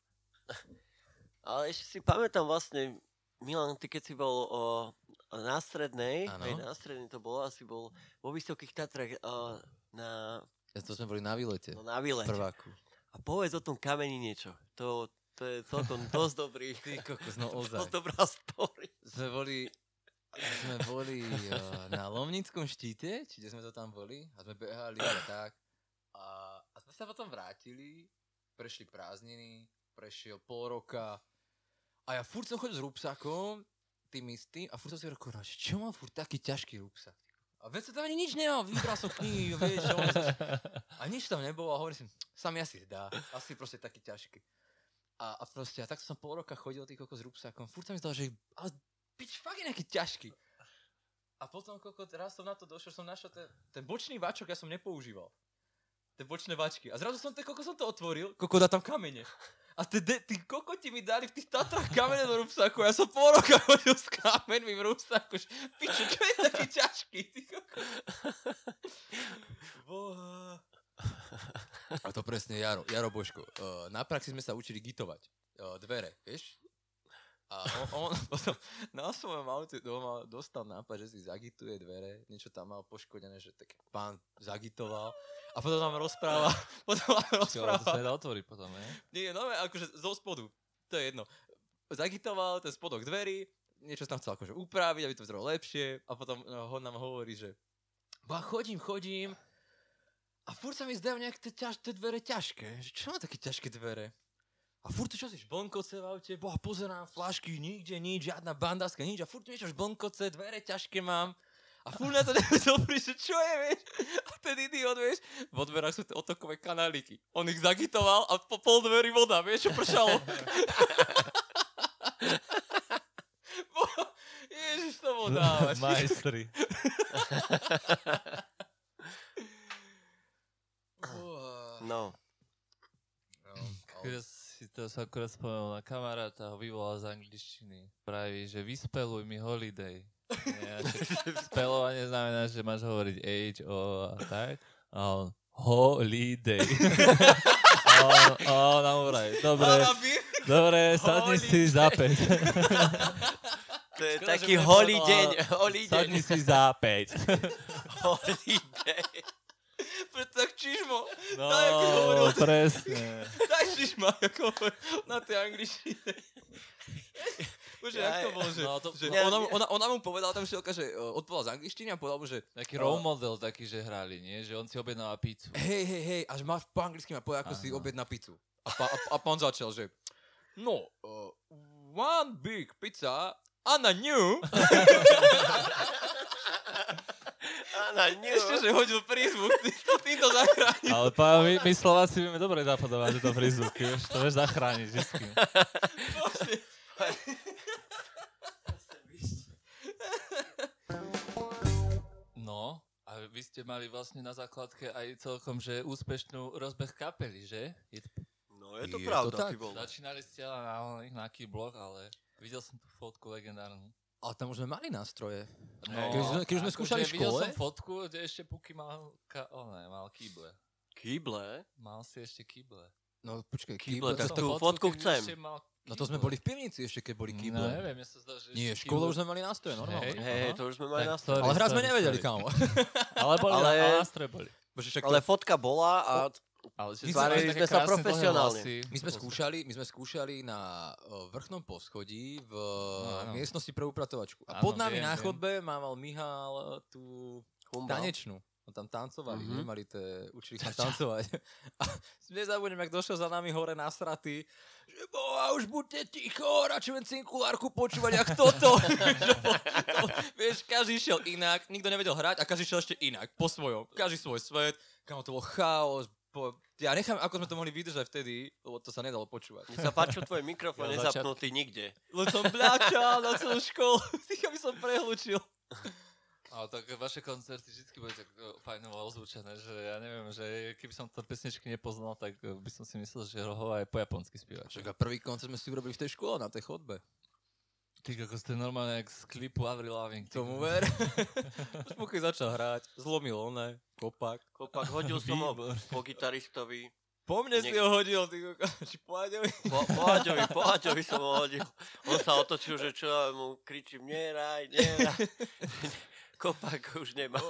Ale ešte si pamätám vlastne, Milan, ty keď si bol o, na strednej, ano. Hej, na strednej to bolo, asi bol vo Vysokých Tatrách o, na... Ja to sme boli na výlete. No, na výlete. Prváku. A povedz o tom kameni niečo. To, to je celkom dosť dobrý. Ty kokos, no ozaj. To dobrá story. Sme boli... sme boli uh, na Lomnickom štíte, čiže sme to tam boli a sme behali a tak. A, a sme sa potom vrátili, prešli prázdniny prešiel pol roka a ja furt som chodil s rúbsakom, tým istým, a furt som si hovoril, čo mám furt taký ťažký rúbsak? A veď sa tam ani nič nemám, vybral som knihy, vieš, čo? A nič tam nebolo a hovorím si, sa mi asi zdá, asi proste taký ťažký. A, a proste, a takto som pol roka chodil tý kokos s rúbsakom, furt sa mi zdal, že ale pič, fakt je nejaký ťažký. A potom kokos, raz som na to došiel, som našiel ten, ten bočný váčok, ja som nepoužíval. Tie bočné váčky. A zrazu som, te, koko som to otvoril, koko dá tam kamene. A te, de, tí kokoti mi dali v tých Tatrách kamene do rúbsaku. Ja som pol roka chodil s kamenmi v rúbsaku. Pičo, čo je taký ťažký? Ty koko. Boha. A to presne, Jaro, Jaro Božko. Uh, na praxi sme sa učili gitovať. Uh, dvere, vieš? A on, on potom na svojom aute doma dostal nápad, že si zagituje dvere, niečo tam mal poškodené, že tak pán zagitoval a potom nám rozpráva, potom nám rozpráva. Čo, to sa dá otvoriť potom, ne? Nie, no akože zo spodu, to je jedno. Zagitoval ten spodok dverí, niečo tam chcel akože upraviť, aby to vyzeralo lepšie a potom ho nám hovorí, že ba chodím, chodím a furt sa mi zdajú nejak tie ťaž, tie dvere ťažké, že čo má také ťažké dvere? A furt tu čo si žblnkoce v aute, boha, pozerám, flášky, nikde nič, žiadna bandáska, nič, a furt tu niečo žblnkoce, dvere ťažké mám. A furt na to nevedel príšť, čo je, vieš? A ten idiot, vieš? V odverách sú tie otokové kanáliky. On ich zagitoval a po pol dverí voda, vieš, čo pršalo. Boha, ježiš, to bol dávač. Majstri. No. Keď si to sa akurát spomenul na kamaráta, ho vyvolal z angličtiny. Praví, že vyspeluj mi holiday. Ja, spelovanie znamená, že máš hovoriť age, o a tak. A on, holiday. A on, a on nám vraj, dobre, dobre, sadni si za päť. To je škoda, taký holideň, holideň. Sadni si za päť. Holiday. Preto tak čižmo. No, daj, hovoril, presne. Daj čižma, ako hovoril na tej angličtine. Bože, jak to bolo, že, no, to, že ona, ona, ona mu povedala tam všetko, že odpovedala z angličtiny a povedala mu, že... Taký role model taký, že hrali, nie? Že on si objednal pizzu. Hej, hej, hej, až má po anglicky ma povedal, ako ano. Si objedná pizzu. A, pa, a, a pán začal, že... No, uh, one big pizza, Anna knew... Áno, nie. Ešte, že hodil prízvuk, týmto zachránil. Ale pán, my, my Slováci vieme dobre zapadovať tieto prízvuky, vieš, to vieš zachrániť vždy. Bože. No, a vy ste mali vlastne na základke aj celkom, že úspešnú rozbeh kapely, že? Je to... No, je to je pravda. To tak. Začínali ste na nejaký blog, ale videl som tú fotku legendárnu. Ale tam už sme mali nástroje. No, keď sme, keď sme skúšali v škole... Videl som fotku, kde ešte Puky mal... Ka, oh ne, mal kýble. Kýble? Mal si ešte kýble. No počkaj, kýble, tak tú fotku, fotku chcem. No to sme boli v pivnici ešte, keď boli kýble. No, neviem, ja sa zdá, že... Nie, v škole už sme mali nástroje, normálne. Hej, hej, to už sme mali tak, nástroje. Ale hra sme nevedeli, kámo. Ale boli, ale, ale nástroje boli. Bože, však to... Ale fotka bola a... Ale my sme, sme sa profesionálne. My sme skúšali, my sme skúšali na vrchnom poschodí v no, miestnosti pre upratovačku. A ano, pod nami viem, na chodbe mával Mihal tú Humbal. Tanečnú. On tam tancovali, mm-hmm. nemali te, učili sa tancovať. A nezabudnem, jak došiel za nami hore na straty, že boha, už buďte ticho, radšej len cinkulárku počúvať, jak toto. Vieš, každý šiel inak, nikto nevedel hrať a každý šiel ešte inak, po svojom. Každý svoj svet, kam to bol chaos. Ja nechám, ako sme to mohli vydržať vtedy, lebo to sa nedalo počúvať. Mne sa páčil tvoj mikrofón, ja nezapnutý zača... nikde. Lebo som bláčal na celú školu, týka by som prehlučil. Ale tak vaše koncerty vždy boli tak fajnovo ozvučené, že ja neviem, že keby som to pesničky nepoznal, tak by som si myslel, že Rohová je po japonsky spívať. Však a prvý koncert sme si urobili v tej škole, na tej chodbe. Ty, ako ste normálne, jak z klipu Avril Lavigne. Tomu ver. Spokoj začal hrať, zlomil oné, kopak. Kopak, hodil som ho po gitaristovi. Po mne Niek- si ho hodil, ty kokáš, po Aďovi. Po, po Aďovi, po Aďovi som ho hodil. On sa otočil, že čo, mu kričím, neraj, neraj. Kopak už nemá.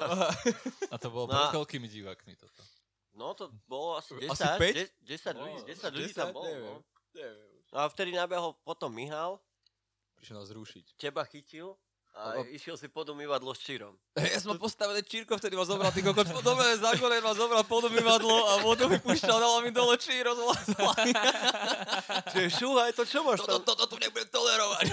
A to bolo no. pred koľkými divákmi toto? No to bolo asi desať. Asi päť? desať ľudí, desať ľudí tam bolo. Neviem, neviem. No a vtedy nabehol potom Mihal. Prišiel nás zrušiť. Teba chytil A o... išiel si podomývadlo s Čírom. Ja som postavil Čírko, vtedy ma zobral, ty kokot, podomé zákone, ma zobral podomývadlo a vodu mi púšťal, dala mi dole Číro z hlavy. Čiže šúhaj, to čo máš tam? Toto tu nebudem tolerovať.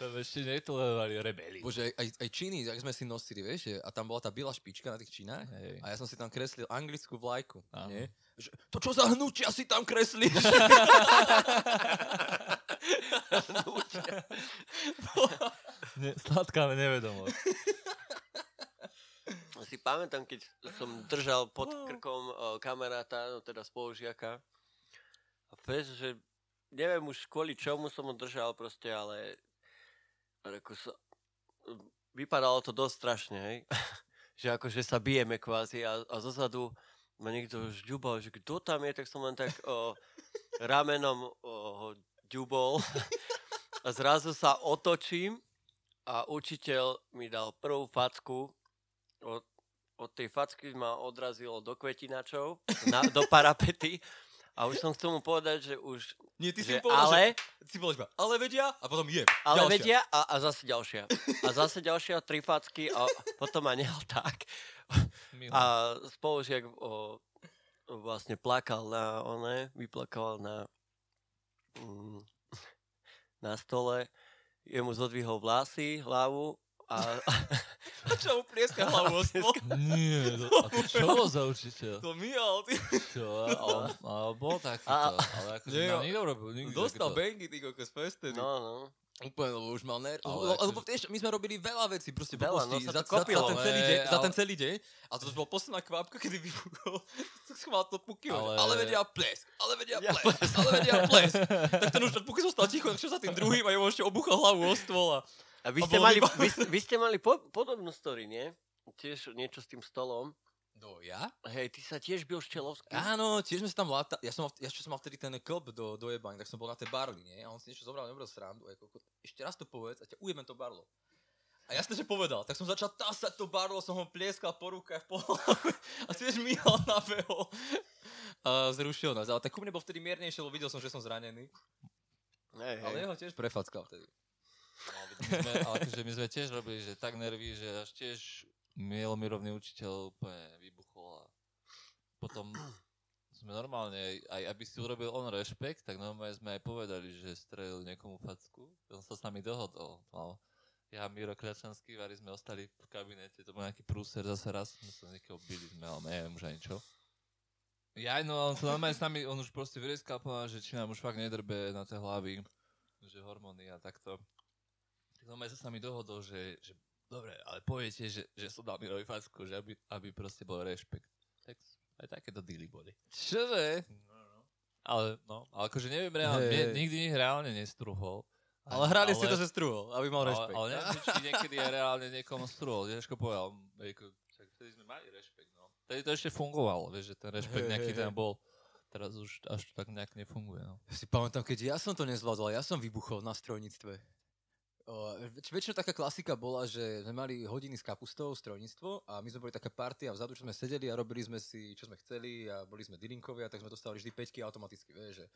Tam ešte netolerovali rebeli. Bože, aj, aj činy, jak sme si nosili, vieš, a tam bola tá biela špička na tých činách. Hej. A ja som si tam kreslil anglickú vlajku. Nie? Že, to čo za hnutia si tam kreslíš? Hnutia. Sladká nevedomosť. Si pamätám, keď som držal pod krkom kamaráta, no teda spolužiaka, a fest, že neviem už kvôli čomu som ho držal proste, ale sa, vypadalo to dosť strašne, hej? Že akože sa bijeme kvázi a, a zozadu ma niekto žďubal, že kto tam je, tak som len tak o, ramenom o, ho ďubol a zrazu sa otočím a učiteľ mi dal prvú facku. Od, od tej facky ma odrazilo do kvetinačov, na, do parapety. A už som chcel mu povedať, že už... Nie, ty že si povedal, ale, že si povedal iba, ale vedia, a potom je, ale ďalšia. Vedia a, a zase ďalšia. A zase ďalšia, tri facky a potom ma nehal tak. Milo. A spolužiak o, vlastne plakal na one, vyplakal na, mm, na stole, jemu zodvihol vlasy, hlavu a... A čo mu plieska hlavu o stôl? Nie, to, a to čo bol za učiteľ? To myjal, ty. Čo, ale, ale bol takýto, ale akože nám nikto robil. Dostal bangy, ty kokos, pestedy. No, no. Úplne, lebo už mal nerv. Lebo ešte, my sme robili veľa vecí, proste veľa, no, sa to za, kopilo. Za, za, ten celý deň, ale... za ten celý deň. A to už bola posledná kvapka, kedy vybuchol. Tak som mal to Puky. Ale... ale vedia plesk, ale vedia ja plesk, plesk, ale vedia plesk. Tak ten už Puky zostal ticho, čo za tým druhým a jemu ešte obuchal hlavu o stôl. A vy ste, mali, vy, vy ste mali po, podobnú story, nie? Tiež niečo s tým stolom. No, ja? Hej, ty sa tiež byl štelovský. Áno, tiež sme sa tam látali. Ja, ja čo som mal vtedy ten klb do, do jebang, tak som bol na tej barli, nie? A on si niečo zobral, nebral srandu. Ako, ešte raz to povedz a ťa ujebem to barlo. A jasne, že povedal. Tak som začal tasať to barlo, som ho plieskal po rukách, po hlave. A tiež Michal nabehol. A zrušil nás. Ale tak ku mne bol vtedy miernejšie, lebo videl som, že som zranený. Hej, hej. Ale jeho tiež prefackal vtedy. My sme, ale keďže my sme tiež robili, že tak nervy, že až tiež mielomirovný učiteľ úplne vybuchol a potom sme normálne, aj aby si urobil on rešpekt, tak normálne sme aj povedali, že strelil niekomu facku. On sa s nami dohodol. Mal. Ja a Miro Kľačanský, Vári sme ostali v kabinete, to bol nejaký prúser, zase raz sme sa niekoho byli, sme, ale neviem už ani čo. Ja, no on sa normálne s nami, on už proste vyrieskal, že či nám už fakt nedrbe na tie hlavy, že hormóny a takto. Normálne sa s nami dohodol, že, že dobre, ale poviete, že, že som dal Mirovi facku, že aby, aby proste bol rešpekt. Tak aj takéto díly boli. Čože? No, no. Ale, no, ale akože neviem reálne, hey. Nikdy ich reálne nestruhol. Ale, ale hrali ale, si to, že struhol, aby mal ale, rešpekt. Ale, ale neviem, či niekedy je reálne niekomu struhol. Ťažko povedal, vtedy sme mali rešpekt, no. Vtedy to ešte fungovalo, vieš, že ten rešpekt hey, nejaký hey, tam bol. Teraz už až to tak nejak nefunguje, no. Ja si pamätám, keď ja som to nezvládol, ja som vybuchol na strojníctve. Uh, väč- väčšinou taká klasika bola, že sme mali hodiny s kapustou, strojníctvo a my sme boli taká party a vzadu čo sme sedeli a robili sme si, čo sme chceli a boli sme dylinkovia, tak sme dostávali vždy päťky automaticky, vieš, že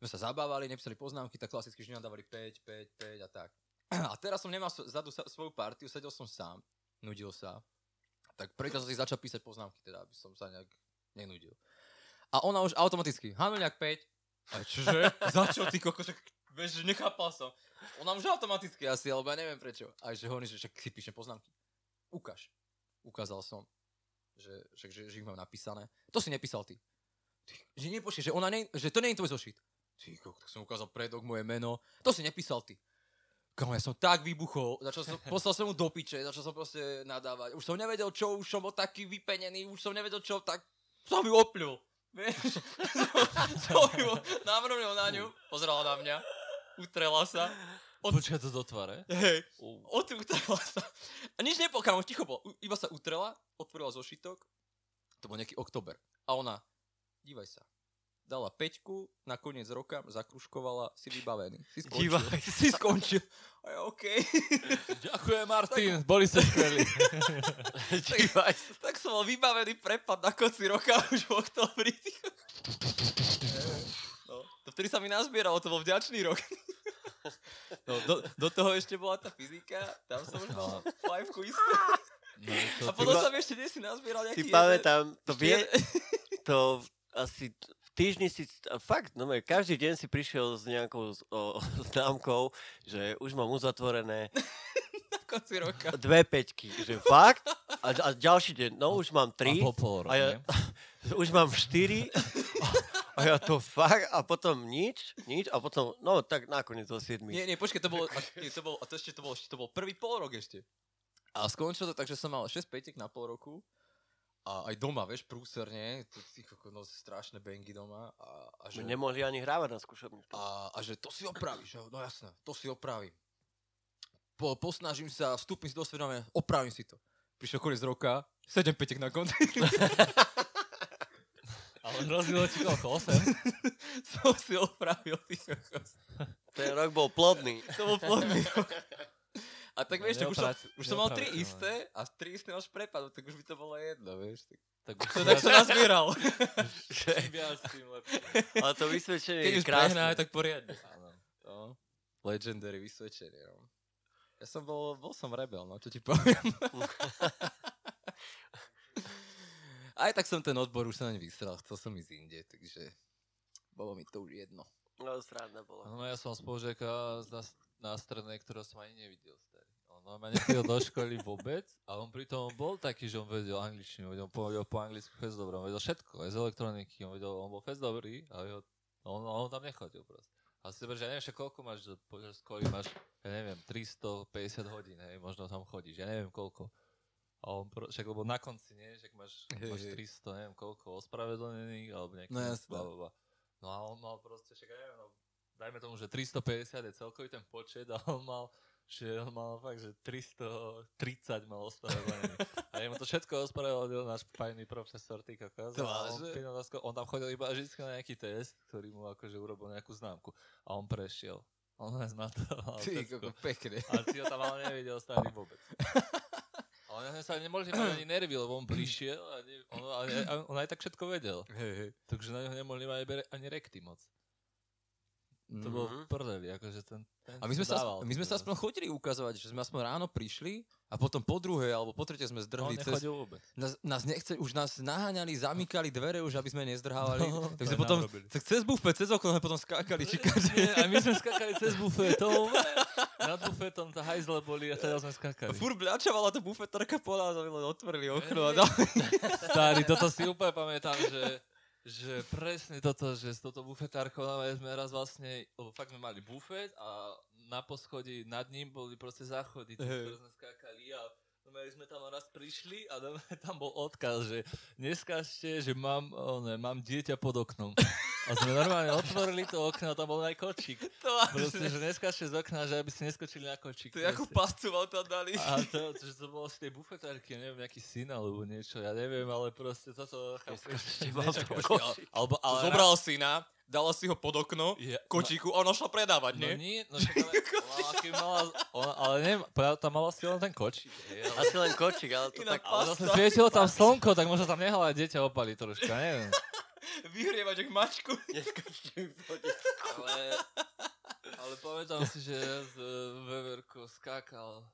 sme sa zabávali, nepísali poznámky, tak klasicky vždy nám dávali päť, päť, päť a tak. A teraz som nemal vzadu sa- svoju partiu, sedel som sám, nudil sa, tak preto som si začal písať poznámky, teda aby som sa nejak nenudil. A ona už automaticky, Hanuliak päť. A čože? Začal ty kokos, vieš, nechápal som. Ona už automaticky asi, alebo ja neviem prečo. A že hovorí, že však si píšem poznámky. Ukáž. Ukázal som, že, že, že, že ich mám napísané. To si nepísal ty. Ty že nepošli, že, ona ne, že to nie je tvoj zošit. Ty, tak som ukázal predok, moje meno. To si nepísal ty. Kámo, ja som tak vybuchol. Začal som, poslal som mu do piče, začal som proste nadávať. Už som nevedel čo, už som bol taký vypenený, už som nevedel čo, tak som ju opľul. Vieš? Som ju namrvnil na ňu, pozerala na mňa. Utrela sa. Od... Počkaj, to do tváre. Hej. Oh. Od, utrela sa. A nič nepokámo, ticho bolo. U, iba sa utrela, otvorila zošitok. To bol nejaký október. A ona, dívaj sa. Dala peťku, na koniec roka zakruškovala, si vybavený. Si skončil. Dívaj, si skončil. A ja, okej. Okay. Ďakujem, Martin, tak... boli ste skvelí. Dívaj. Tak, tak som mal vybavený prepad na konci roka už v októbri. Vtedy sa mi nazbieralo, to bol vďačný rok. No, do, do toho ešte bola tá fyzika, tam som už mal fajfku istú. No, a potom som ešte dnes si nazbieral nejaký... Ty pamätám, to vie... To asi... Týždni si, fakt, no, každý deň si prišiel s nejakou o, známkou, že už mám uzatvorené na konci roka dve peťky, že fakt, a, a ďalší deň, no už mám tri, a, popor, a ja, už mám štyri, a, a ja to fakt, a potom nič, nič, a potom, no tak nakoniec do siedmi. Nie, nie, počkaj, to bolo, a, nie, to bolo, a to ešte to bolo, to bol prvý pol rok ešte. A skončilo to tak, že som mal šesť peťek na pol roku. A aj doma, vieš, prúserne, to si no, strašné bengy doma. A, a že, nemohli ani hrávať na skúšobni. A, a že to si opravíš, no jasné, to si opravím. Po, posnažím sa, vstúpim si do svedomia, opravím si to. Prišiel koniec roka, sedem petek na konci. Ale rozdiel či koľko, osem. Som si opravil, ty kokos. Ten rok bol plodný. To bol plodný. A tak no, vieš, tak už, som, už som mal tri isté a tri isté máš prepadu, tak už by to bolo jedno, vieš. Tak, tak, už to, tak som nazbieral. Ale to vysvedčenie je krásne. Keď už prehná, tak poriadne. Áno, to legendary vysvedčenie. No. Ja som bol, bol som rebel, no, čo ti poviem. Aj tak som ten odbor už sa naň vysral, chcel som ísť inde, takže bolo mi to už jedno. No, sranda bola. No, ja som spolužiaka na, na strednej, ktorého som ani nevidel. No, ma nechodil do školy vôbec, a on pritom bol taký, že on vedel angličtinu, on povedal po anglicku fest dobrý, on vedel všetko, aj z elektroniky, on vedel, on bol fest dobrý, ale ho, on, on tam nechodil proste. A si dober, že ja neviem, koľko máš, počas školy máš, ja neviem, tristopäťdesiat hodín, hej, možno tam chodíš, ja neviem koľko. A on pro, však, lebo na konci, nie, však máš, máš tristo, neviem koľko, ospravedlnených, alebo nejaký, no, blablabla. No a on mal proste, však, ja neviem, no, dajme tomu, že tristopäťdesiat je celkový ten počet, a on mal... Že on mal fakt, že tristotridsať mal ospravedlený. A jemu to všetko ospravedlnil náš fajný profesor Týka Kaza. On tam chodil iba vždycky na nejaký test, ktorý mu akože urobil nejakú známku. A on prešiel. On ho nezmatoval. Ty, koko, pekne. A ty ho tam ale nevidel starý vôbec. Ale ja sa nemôžem mať ani nervy, lebo on prišiel a ne, on, ale, on aj tak všetko vedel. Hej, hej. Takže na neho nemohli mať ani rekty moc. To mm-hmm. bol prdeli, akože ten, ten a my sme sa, dával, my sme sa aspoň chodili ukazovať, že sme aspoň ráno prišli a potom po druhej alebo po tretie sme zdrhli cez... Nás, nás nechce, už nás naháňali, zamykali dvere už, aby sme nezdrhávali. No, tak sme potom tak cez bufet, cez okno sme potom skákali. Čikáte. A my sme skákali cez bufetom. Nad bufetom tá hajzle boli a teraz sme skákali. Fúr bľačovala to bufetárka pola a otvorili okno a dali. Starý, toto si úplne pamätám, že... Že presne toto, že s touto bufetárkou sme raz vlastne, lebo fakt sme mali bufet a na poschodí nad ním boli proste záchody, ktoré hey. sme skákali a sme tam raz prišli a tam bol odkaz, že neskážte, že mám, oh ne, mám dieťa pod oknom. A sme normálne otvorili to okno a tam bol aj kočík. To proste, že neskážte z okna, že aby ste neskočili na kočík. To je ako pascu vám tam dali. A to, to, to bolo z tej bufetárky, neviem, nejaký syn alebo niečo, ja neviem, ale proste toto... Neskážte vám to kočík. Zobral syna, dala si ho pod okno, yeah. kočíku a ona šla predávať, nie? No nie, no čakala, mala, ona, ale neviem, tam mala si len ten kočík. Je, ale... Asi len kočík, ale to iná tak... Pasta. Ale zase svietilo tam slnko, tak možno tam nehala dieťa opaliť trošku, neviem. Vyhrievať jak mačku. Neskačím po detku. Ale, ale pamätám si, že ja z veverkou skákal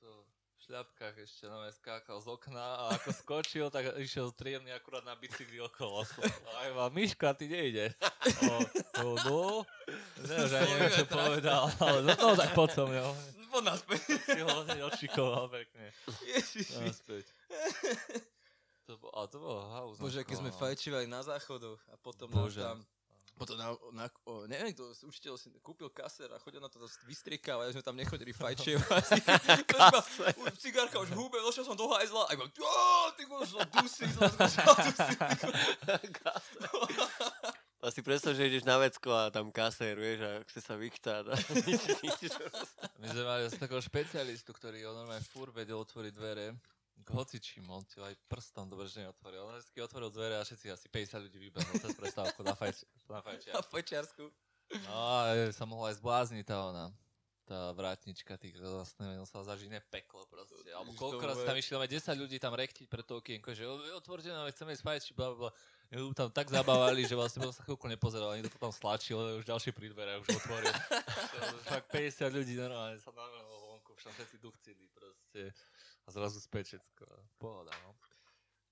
v šľapkách ešte, no ja skákal z okna a ako skočil, tak išiel triemný akurát na bicykli okolo. A ja mám, Miška, ty nejde. No, no, neviem, že aj neviem, čo povedal, ale no, no tak poď som, jo. Poď naspäť. Si ho odšikoval pekne. Ježiši. Naspäť. To bol, ale to bolo haus. Bože, keď sme fajčívali na záchodoch a potom Bože. nám tam... Potom na, na, o, neviem, kto učiteľ si kúpil kaser a chodil na to vystriekávať, sme tam nechodili fajčievať. Cigárka už v húbe, došiel som do hajzla a iba... Ty môžeš na dusy, zlažal dusy. A si predstav, že ideš na vecko a tam kaser, vieš, a chce sa vychtať. My sme mali takého špecialistu, ktorý on normálne fúr vedel otvoriť dvere. Hocičím, on ti aj prstom dobre, že neotvoril. On vždycky otvoril dvere a všetci asi päťdesiat ľudí vybehnul cez prestávku na fajčiarsku. Na fajčiarsku. No a sa mohla aj zblázniť tá ona. tá vrátnička, ty vlastne sa zažine peklo proste. Alebo koľkoraz tam išli, máme desať ľudí tam rektiť pre to okienko, že otvorte nám, chceme ísť fajči, blablabla. Ju tam tak zabávali, že vlastne sa chvíľku nepozeral, niekto to tam slačil, už ďalší pri dvere už otvoril. Fakt päťdesiat ľudí normálne sa navrhlo vonku, však všetci duchcili proste. A zrazu späť všetko. Pohoda, no.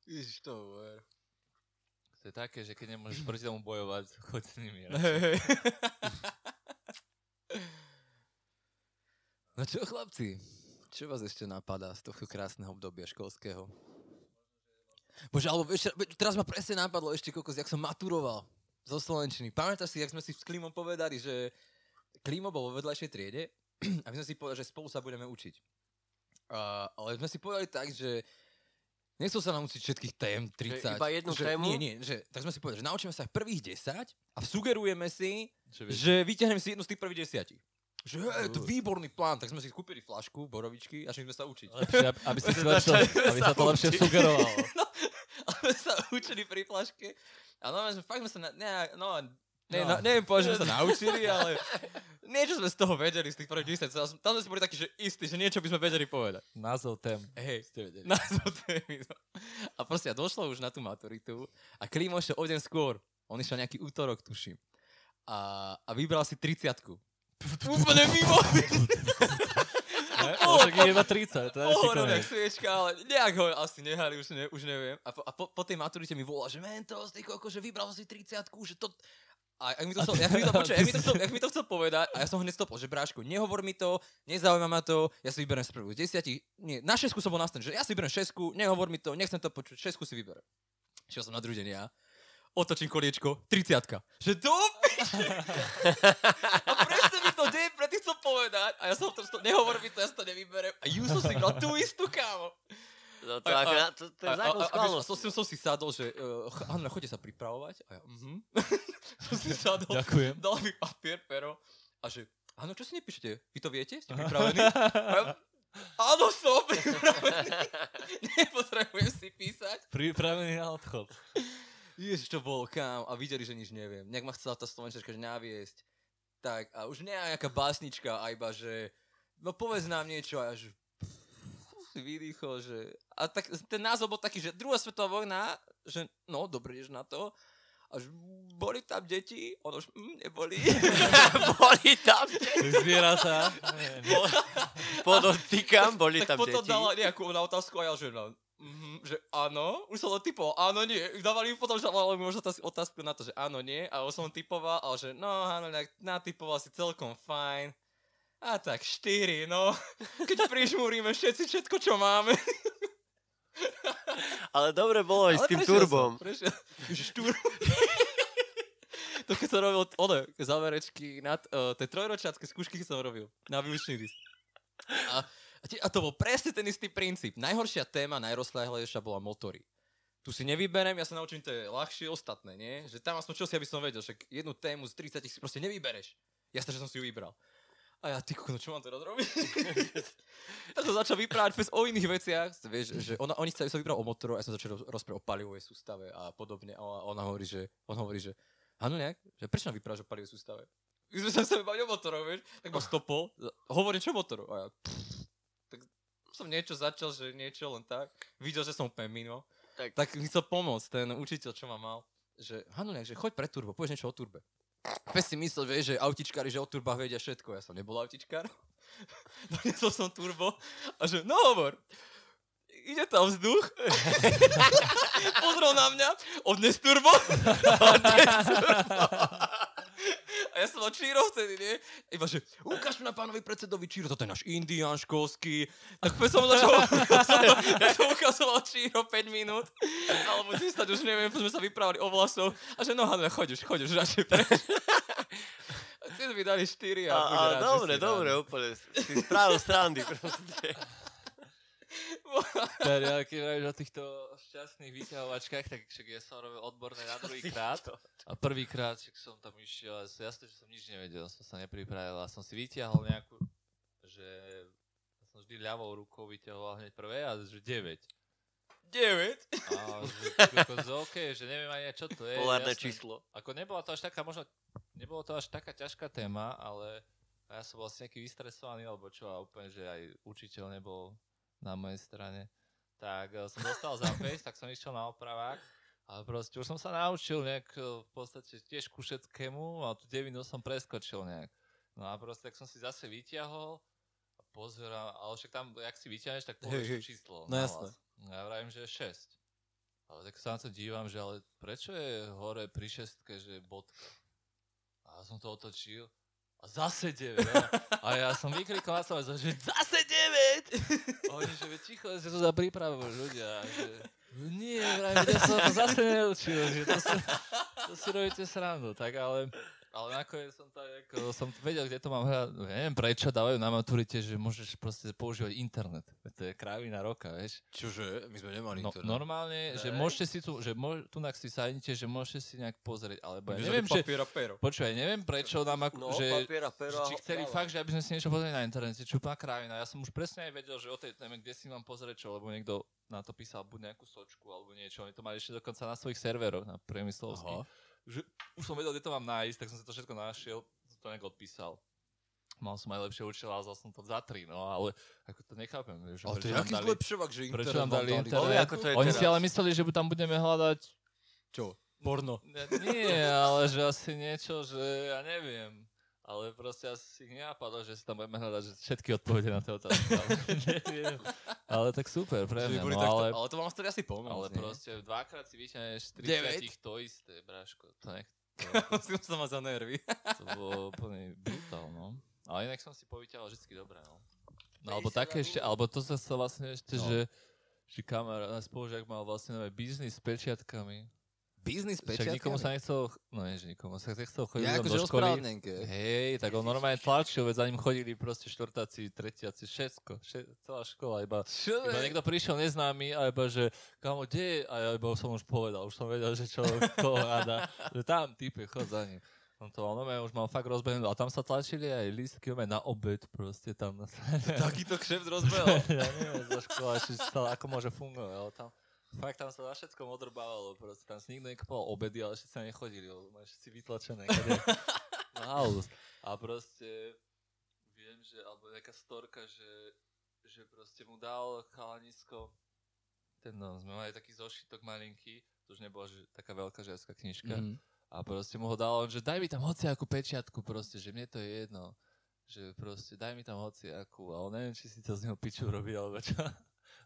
Ježiš, to uver. To je také, že keď nemôžeš proti tomu bojovať, choď s nimi. No čo, chlapci? Čo vás ešte napadá z tohto krásneho obdobia školského? Bože, alebo ešte, teraz ma presne napadlo ešte kokos, jak som maturoval zo slovenčiny. Pamätáš si, jak sme si s Klimom povedali, že Klimo bol vo vedľajšej triede a my sme si povedali, že spolu sa budeme učiť. Uh, ale sme si povedali tak, že nechcel sa naučiť všetkých tém tridsať. Že iba jednu že, tému? Nie, nie. Že, tak sme si povedali, že naučíme sa prvých desať a sugerujeme si, že, že vyťahnem si jednu z tých prvých desiatich. Že je to výborný plán. Tak sme si kúpili flašku, borovičky a šli sme sa učiť. Lepšie, aby, aby, si začal, aby sa to lepšie sugerovalo. No, aby sa učili pri flaške. A no, fakt sme sa... Na, ne, no, ne, no. No, neviem povedať, že sme sa naučili, ale... Niečo sme z toho vedeli, z tých prvých desať. Tam sme si boli takí, že istí, že niečo by sme vedeli povedať. Názov tém. Hej, názov témy. No. A proste, ja došlo už na tú maturitu a Klimo šiel o deň skôr. On išiel nejaký útorok, tuším. A, a vybral si tridsiatku. Úplne mimo. Však je iba tridsať. Pohorovňak sviečka, ale nejak ho asi nehali, už, ne, už neviem. A po, a po, po tej maturite mi volá, že Mentos, ty koko, že vybral si tridsiatku, že to... A ak mi to chcel, jak mi to, počuť, jak mi to, chcel, jak mi to chcel povedať, a ja som ho nestopol, že bráško, nehovor mi to, nezaujíma ma to, ja si vyberiem z prvú z desiatich, nie, na šesku som bol nastavený, že ja si vyberiem šesku, nehovor mi to, nechcem to počuť, šesku si vyberiem. Šiel som na druhý deň ja, otočím koliečko, tridsiatka. Že dopiš! A presne mi to deň predtým chcel povedať, a ja som to, nehovor mi to, ja si to nevyberiem, a ju som si bral tú istú, kámo. No to, a, a, to, to je zákon skválnosti. A, a, a, a, a, a, a som, som si sadol, že uh, Anna, choďte sa pripravovať. A ja, mhm. Som si sadol, ďakujem. Dal mi papier, pero. A že, áno, čo si nepíšete? Vy to viete? Ste pripravení? Ja, áno, som pripravený. Nepotrebujem si písať. Pripravený na odchod. Ježiš, to bolo kam. A videli, že nič neviem. Nejak ma chcela tá slovenčarka naviesť. Tak, a už nejaká básnička, a iba, že no povedz nám niečo. A ja, že vydýchol, že... A tak, ten názov bol taký, že druhá svetová vojna, že no, dobre, ideš na to. A že boli tam deti? Ono už mm, neboli. Boli tam deti. Zvieratá. Podotýkam, boli tam deti. Tak potom dala nejakú na otázku a ja, že, no, mm, že áno. Už som to typoval, áno, nie. Dávali mi potom, že dávali mi možno otázku na to, že áno, nie. A už som typoval, ale že no, áno, natypoval si celkom fajn. A tak štyri, no. Keď prižmúrime všetci všetko, čo máme. Ale dobre bolo aj s tým turbom. Ale prešiel som, prešiel. To keď som robil, ono, záverečky, na t- uh, tie trojročiatské skúšky som robil na výučný list. A, a, a to bol presne ten istý princíp. Najhoršia téma, najrozsiahlejšia bola motory. Tu si nevyberiem, ja sa naučím, to je ľahšie, ostatné, nie? Že tam aspoň čosi, aby som vedel, že jednu tému z tridsať si proste nevybereš. Jasne, že som si ju vybral. A ja, ty kuchno, čo mám teraz robiť? Tak som začal vyprávať fest o iných veciach. Vieš, že ona, oni chceli, som vybral o motoroch, ja som začal rozprávať o palivovej sústave a podobne. A ona hovorí, že, on hovorí, že Hanuliak, že prečo nám vyprávaš o palivovej sústave? My sme sa chceli baviť o motoroch, vieš? Tak ma stopol, hovorí, čo o motoroch? A ja, pff, tak som niečo začal, že niečo len tak. Videl, že som úplne mimo. Tak, tak mi chcel pomôcť ten učiteľ, čo ma mal. Že Hanuliak, že choď pre turbo, povieš niečo o turbe. Pes si myslel, vieš, že autičkári, že o turbách vedia všetko. Ja som nebol autičkár. Doniesol som turbo a že, no hovor, ide tam vzduch. Pozrel na mňa, odnes turbo. Odnes turbo. A ja som na Číro vtedy, nie? Iba, že ukáž na pánovi predsedovi Číro, toto je náš indián školský. Tak pes som začal, ja som ukazoval Číro päť minút. Alebo desať, už neviem, sme sa vyprávali o vlasov. A že no, Hanna, choď už, choď už, radšej preč. A ty mi dali štyri. A, a, a rád, dobre, dobre, rád. Úplne. Si správil strandy, proste. Tady, ale keď vravíš o týchto šťastných vyťahovačkách, tak však ja som robil odborné na druhýkrát a prvýkrát však som tam išiel, ale jasne, že som nič nevedel, som sa nepripravil a som si vyťahol nejakú, že som vždy ľavou rukou vyťahoval hneď prvé a že deväť. deväť? A že OK, že neviem ani čo to je. Polárne číslo. Ako nebola to až taká, možno, nebola to až taká ťažká téma, ale A ja som bol asi nejaký vystresovaný, alebo čo, a úplne, že aj učiteľ nebol na mojej strane. Tak som dostal zápäť, tak som išiel na opravák. A proste už som sa naučil nejak v podstate tiež ku všetkému a tú devinu som preskočil nejak. No a proste tak som si zase vyťahol a pozerám, ale však tam, jak si vyťahneš, tak povieš to číslo. No jasné. Ja vravím, že je šesť. Ale tak sa na to dívam, že ale prečo je hore pri šestke, že je bodka? A ja som to otočil a zase deväť. A ja som vykrikol na slova, že zase deväť! A oni, že ticho, že to za prípravu ľudia, že... Nie, vraj, ja som to zase neučil, že to si, to si robíte srandu, tak ale, ale nakoniec som to ako, som vedel, kde to mám hľadať, neviem prečo dávajú na maturite, že môžeš proste používať internet, to je krávina roka, vieš. Čože, my sme nemali no, internet. Normálne, že môžete si tu, že môž, tunak si sadnite, že môžete si nejak pozrieť, alebo ja neviem, že, počúvaj, neviem prečo nám, ako, no, že, papiera, pero, či chceli ale. Fakt, že aby sme si niečo pozreli na internete, čupá krávina, ja som už presne aj vedel, že o tej téme, kde si mám pozrieť čo, lebo niekto na to písal buď nejakú sočku alebo niečo. Oni to mali ešte dokonca na svojich serveroch, na Priemyslovských. Už som vedel, kde to mám nájsť, tak som si to všetko našiel, som to nejak odpísal. Mal som aj lepšie učiteľa, ale som to za tri, no, ale ako to nechápem. Že ale to je aký zlepšovak, že internet vám dali. Internet? Ale ako to je oni teraz? Si ale mysleli, že tam budeme hľadať... Čo? Porno? Ne, nie, ale že asi niečo, že ja neviem. Ale proste asi ich nenapadlo, že si tam budeme hľadať že všetky odpovede na tie otázky. Neviem. Ale tak super, pre mňa. No, ale, ale to mám vtedy asi pomôcť. Ale nie? Proste dvakrát si vyťahneš tridsať to isté, bráško. To nech... Musím sa mať za nervy. To bolo úplne brutál, no. Ale inak som si povyťahol vždy dobré, no. No alebo také ešte, alebo to sa vlastne ešte, no. že, že kamarát, spolužiak mal vlastne nové biznis s pečiatkami. Biznis pečiatkami? Však nikomu sa nechcel, no nie, že nikomu sa nechcel chodiť ja, do školy. Hej, tak on normálne tlačil, veď za ním chodili proste štvrtáci, tretiaci, všetko, všetko, celá škola, iba, iba niekto prišiel neznámy, a iba, že kamo, kde je, a iba som už povedal, už som vedel, že čo toho rada, že tam type, chod za ním. On to on už mal fakt rozbehnúť, a tam sa tlačili aj lístky, on na obed proste tam. Takýto kšeft rozbehol. Ja neviem, za škola, či stále, ako môže fungovať, ale tam. Fakt, tam sa na všetkom odrbávalo, proste tam si nikto nekúpal obedy, ale všetci sa nechodili, lebo máš všetci vytlačené, kde na haus. A proste viem, že, alebo nejaká storka, že, že proste mu dal chalanisko, ten no, sme mali taký zošitok malinký, to už nebola že, taká veľká žiacká knižka, mm. a proste mu ho dal on, že daj mi tam hociakú pečiatku proste, že mne to je jedno, že proste daj mi tam hociakú, ale neviem, či si to z neho piču robí, alebo čo.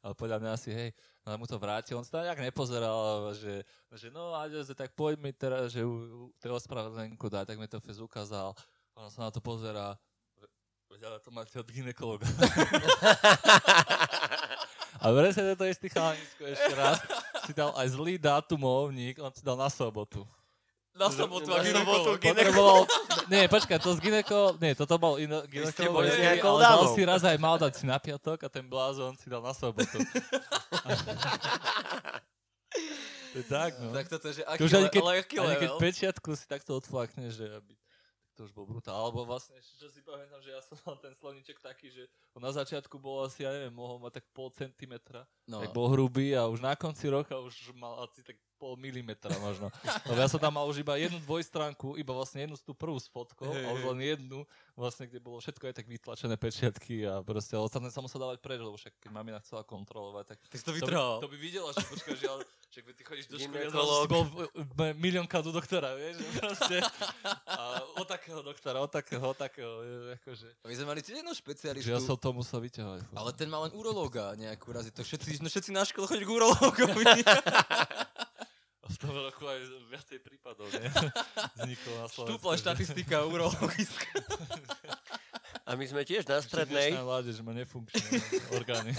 Ale podľa mňa asi, hej, ale mu to vrátil. On sa tam nejak nepozeral, že, že no, Aďoze, tak poď mi teraz, že to je ospravedlenku daj, tak mi to fez ukázal. Ono sa na to pozerá. Veď, to máte od gynekologa. A presne to istý chalanisko ešte raz. Si dal aj zlý dátumovník, on si dal na sobotu. Na sobotu a gynekolog. Potreboval... Nie, počkaj, to z gynekolog... Nie, toto bol ino... gynekolog, ale dal si raz aj mal dať si na piatok a ten blázon si dal na sobotu. To je tak, no. Tak toto je, že aký level. Ani keď pečiatku si takto odflakneš, že aby... To už bol brutál. Alebo vlastne, čo si pamätám, že ja som mal ten slovníček taký, že na začiatku bol asi, ja neviem, mohol mať tak pol centimetra. No. Tak bol hrubý a už na konci roka už mal asi tak pol milimetra možno. No, ja som tam mal už iba jednu dvojstránku, iba vlastne jednu tú prvú s fotkou hey, a už len jednu, vlastne, kde bolo všetko aj tak vytlačené pečiatky a proste ostatné sa musel dávať preč, lebo však keď mamina chcela kontrolovať, tak, tak to, to, by, to by videla, že počkaj, že ale... Však ty chodíš do školy, ja bol miliónka do doktora, vieš? Proste. A od takého doktora, od takého, od takého, akože. My sme mali tiež jednu špecialistu. Že ja som to musel vyťahovať. Ale ten mal len urológa nejakú razy. To všetci, no všetci na škole chodí k urológovi. V tom roku aj viacej prípadov, nie? Vzniklo na Slovensku. Štúpla štatistika urológická. A my sme tiež na strednej. Štúpla mládež, má nefunkčné orgány.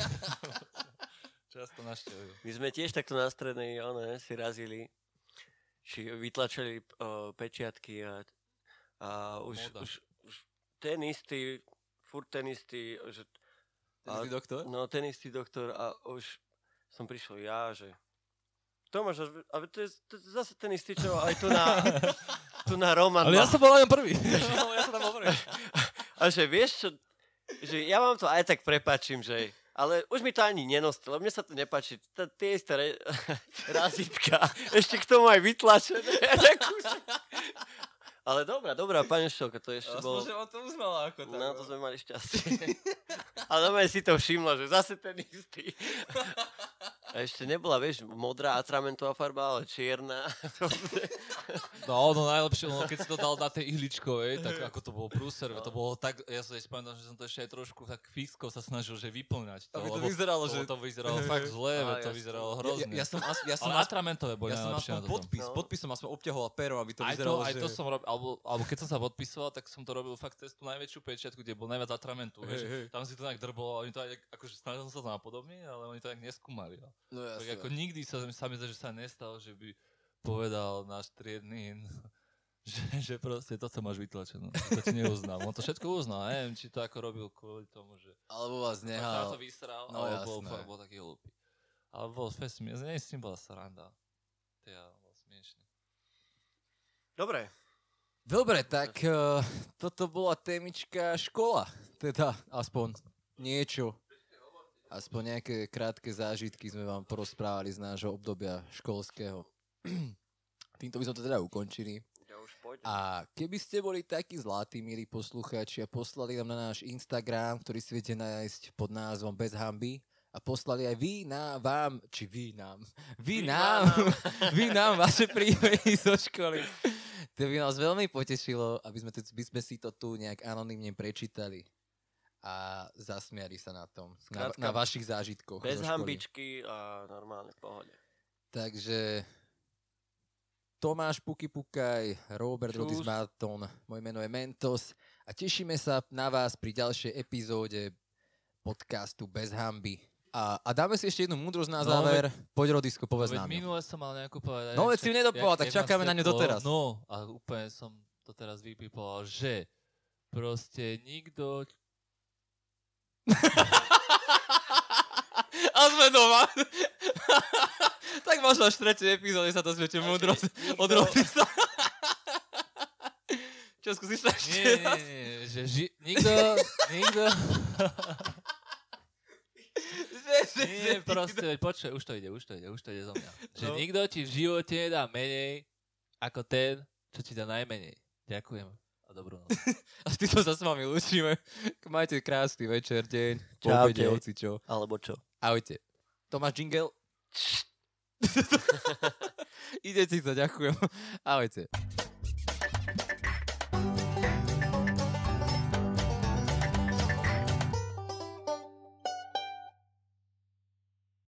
My sme tiež takto na strednej one, si razili, či vytlačili o, pečiatky a, a už, už, už ten istý, furt ten istý... Že, ten istý a, doktor? No, ten istý doktor a už som prišiel ja, že... Tomáš, a to je, to je zase ten istý, čo aj tu na, tu na Roman. Ale ja som bol len prvý. Ja som tam bol prvý. A že vieš čo, že ja vám to aj tak prepáčim, že... Ale už mi to ani nenostil, mne sa to nepáči. T- tie isté re- razítka, ešte k tomu aj vytlačené. Ale dobrá, dobrá, pani Šelka, to ešte bolo... Aspoň, že on to uznala ako tak. No, to sme mali šťastie. Ale dobre si to všimla, že zase ten istý. A ešte nebola, vieš, modrá atramentová farba, ale čierna. No, no najlepšie, no keď si to dal na tej ihličkovej, tak ako to bolo prúser, no. To bolo tak, ja sa ešte pamätám, že som to ešte aj trošku tak fixkou sa snažil, že vyplňať to. Aby to lebo, vyzeralo, že... To vyzeralo fakt zle, a, to ja vyzeralo to... hrozne. Ja, ja som, ja som ale atramentové boli ja najlepšie na to. Podpis, no. Podpis som aspoň obťahoval pero, aby to aj vyzeralo, to, aj že... To som robil, alebo, alebo keď som sa podpisoval, tak som to robil fakt cez tú najväčšiu pečiatku, kde bol najviac atramentu, vieš. Hey, hey. Tam si to nejak drbolo, oni to aj, akože snažil som sa napodobniť, ale oni to nejak neskúmali. No tak ako nikdy sa, sa mi zdá, že sa nestalo, že by povedal náš triedny, že, že proste toto máš vytlačené. To ti neuznal. On to všetko uznal. Neviem, či to ako robil kvôli tomu, že... Alebo vás nehal. To vysral, no, alebo bol, bol taký hlúpy. Ale bol fesný. Ja s ním bola sranda. Tý, ja, bol smiešný. Dobre. Dobre, tak uh, toto bola témička škola. Teda aspoň niečo. Aspoň nejaké krátke zážitky sme vám porozprávali z nášho obdobia školského. Týmto by sme to teda ukončili. Ja už poďme. A keby ste boli takí zlatí, milí poslucháči, a poslali nám na náš Instagram, ktorý si viete nájsť pod názvom Bez hanby, a poslali aj vy na vám, či vy nám, vy, vy nám, nám. vy nám vaše príbehy zo školy. To by nás veľmi potešilo, aby sme, by sme si to tu nejak anonymne prečítali. A zasmiali sa na tom. Skrátka, na, na vašich zážitkoch. Bez hambičky a normálne v pohode. Takže Tomáš Puky Puka, Robert Rodis Martol, moje meno je Mentos a tešíme sa na vás pri ďalšej epizóde podcastu Bez hanby. A, a dáme si ešte jednu múdrosť na záver. No, poď Rodisko, povedz nám. Minule som mal nejakú povedať. No veď si ju nedopovedal, tak čakáme na ňu doteraz. No a úplne som to teraz vypipoval, že proste nikto... A sme doma. Tak možno až v tretej epizóde sa to zviete múdrosť od Rodisa. Čo, skúsiš sa ešte nie, raz? Nie, nie, nie, že ži- nikto, nikto... že, že, nie, že proste, nikto... počuj, už to ide, už to ide, už to ide zo mňa. Že no. Nikto ti v živote nedá menej ako ten, čo ti dá najmenej. Ďakujem. Dobrú noc. A s týmto sa s vami ľúčime. Majte krásny večer, deň, poobede, hoci čo. Alebo čo. Ahojte. Tomáš Jingle. Idete sa, ďakujem. Ahojte.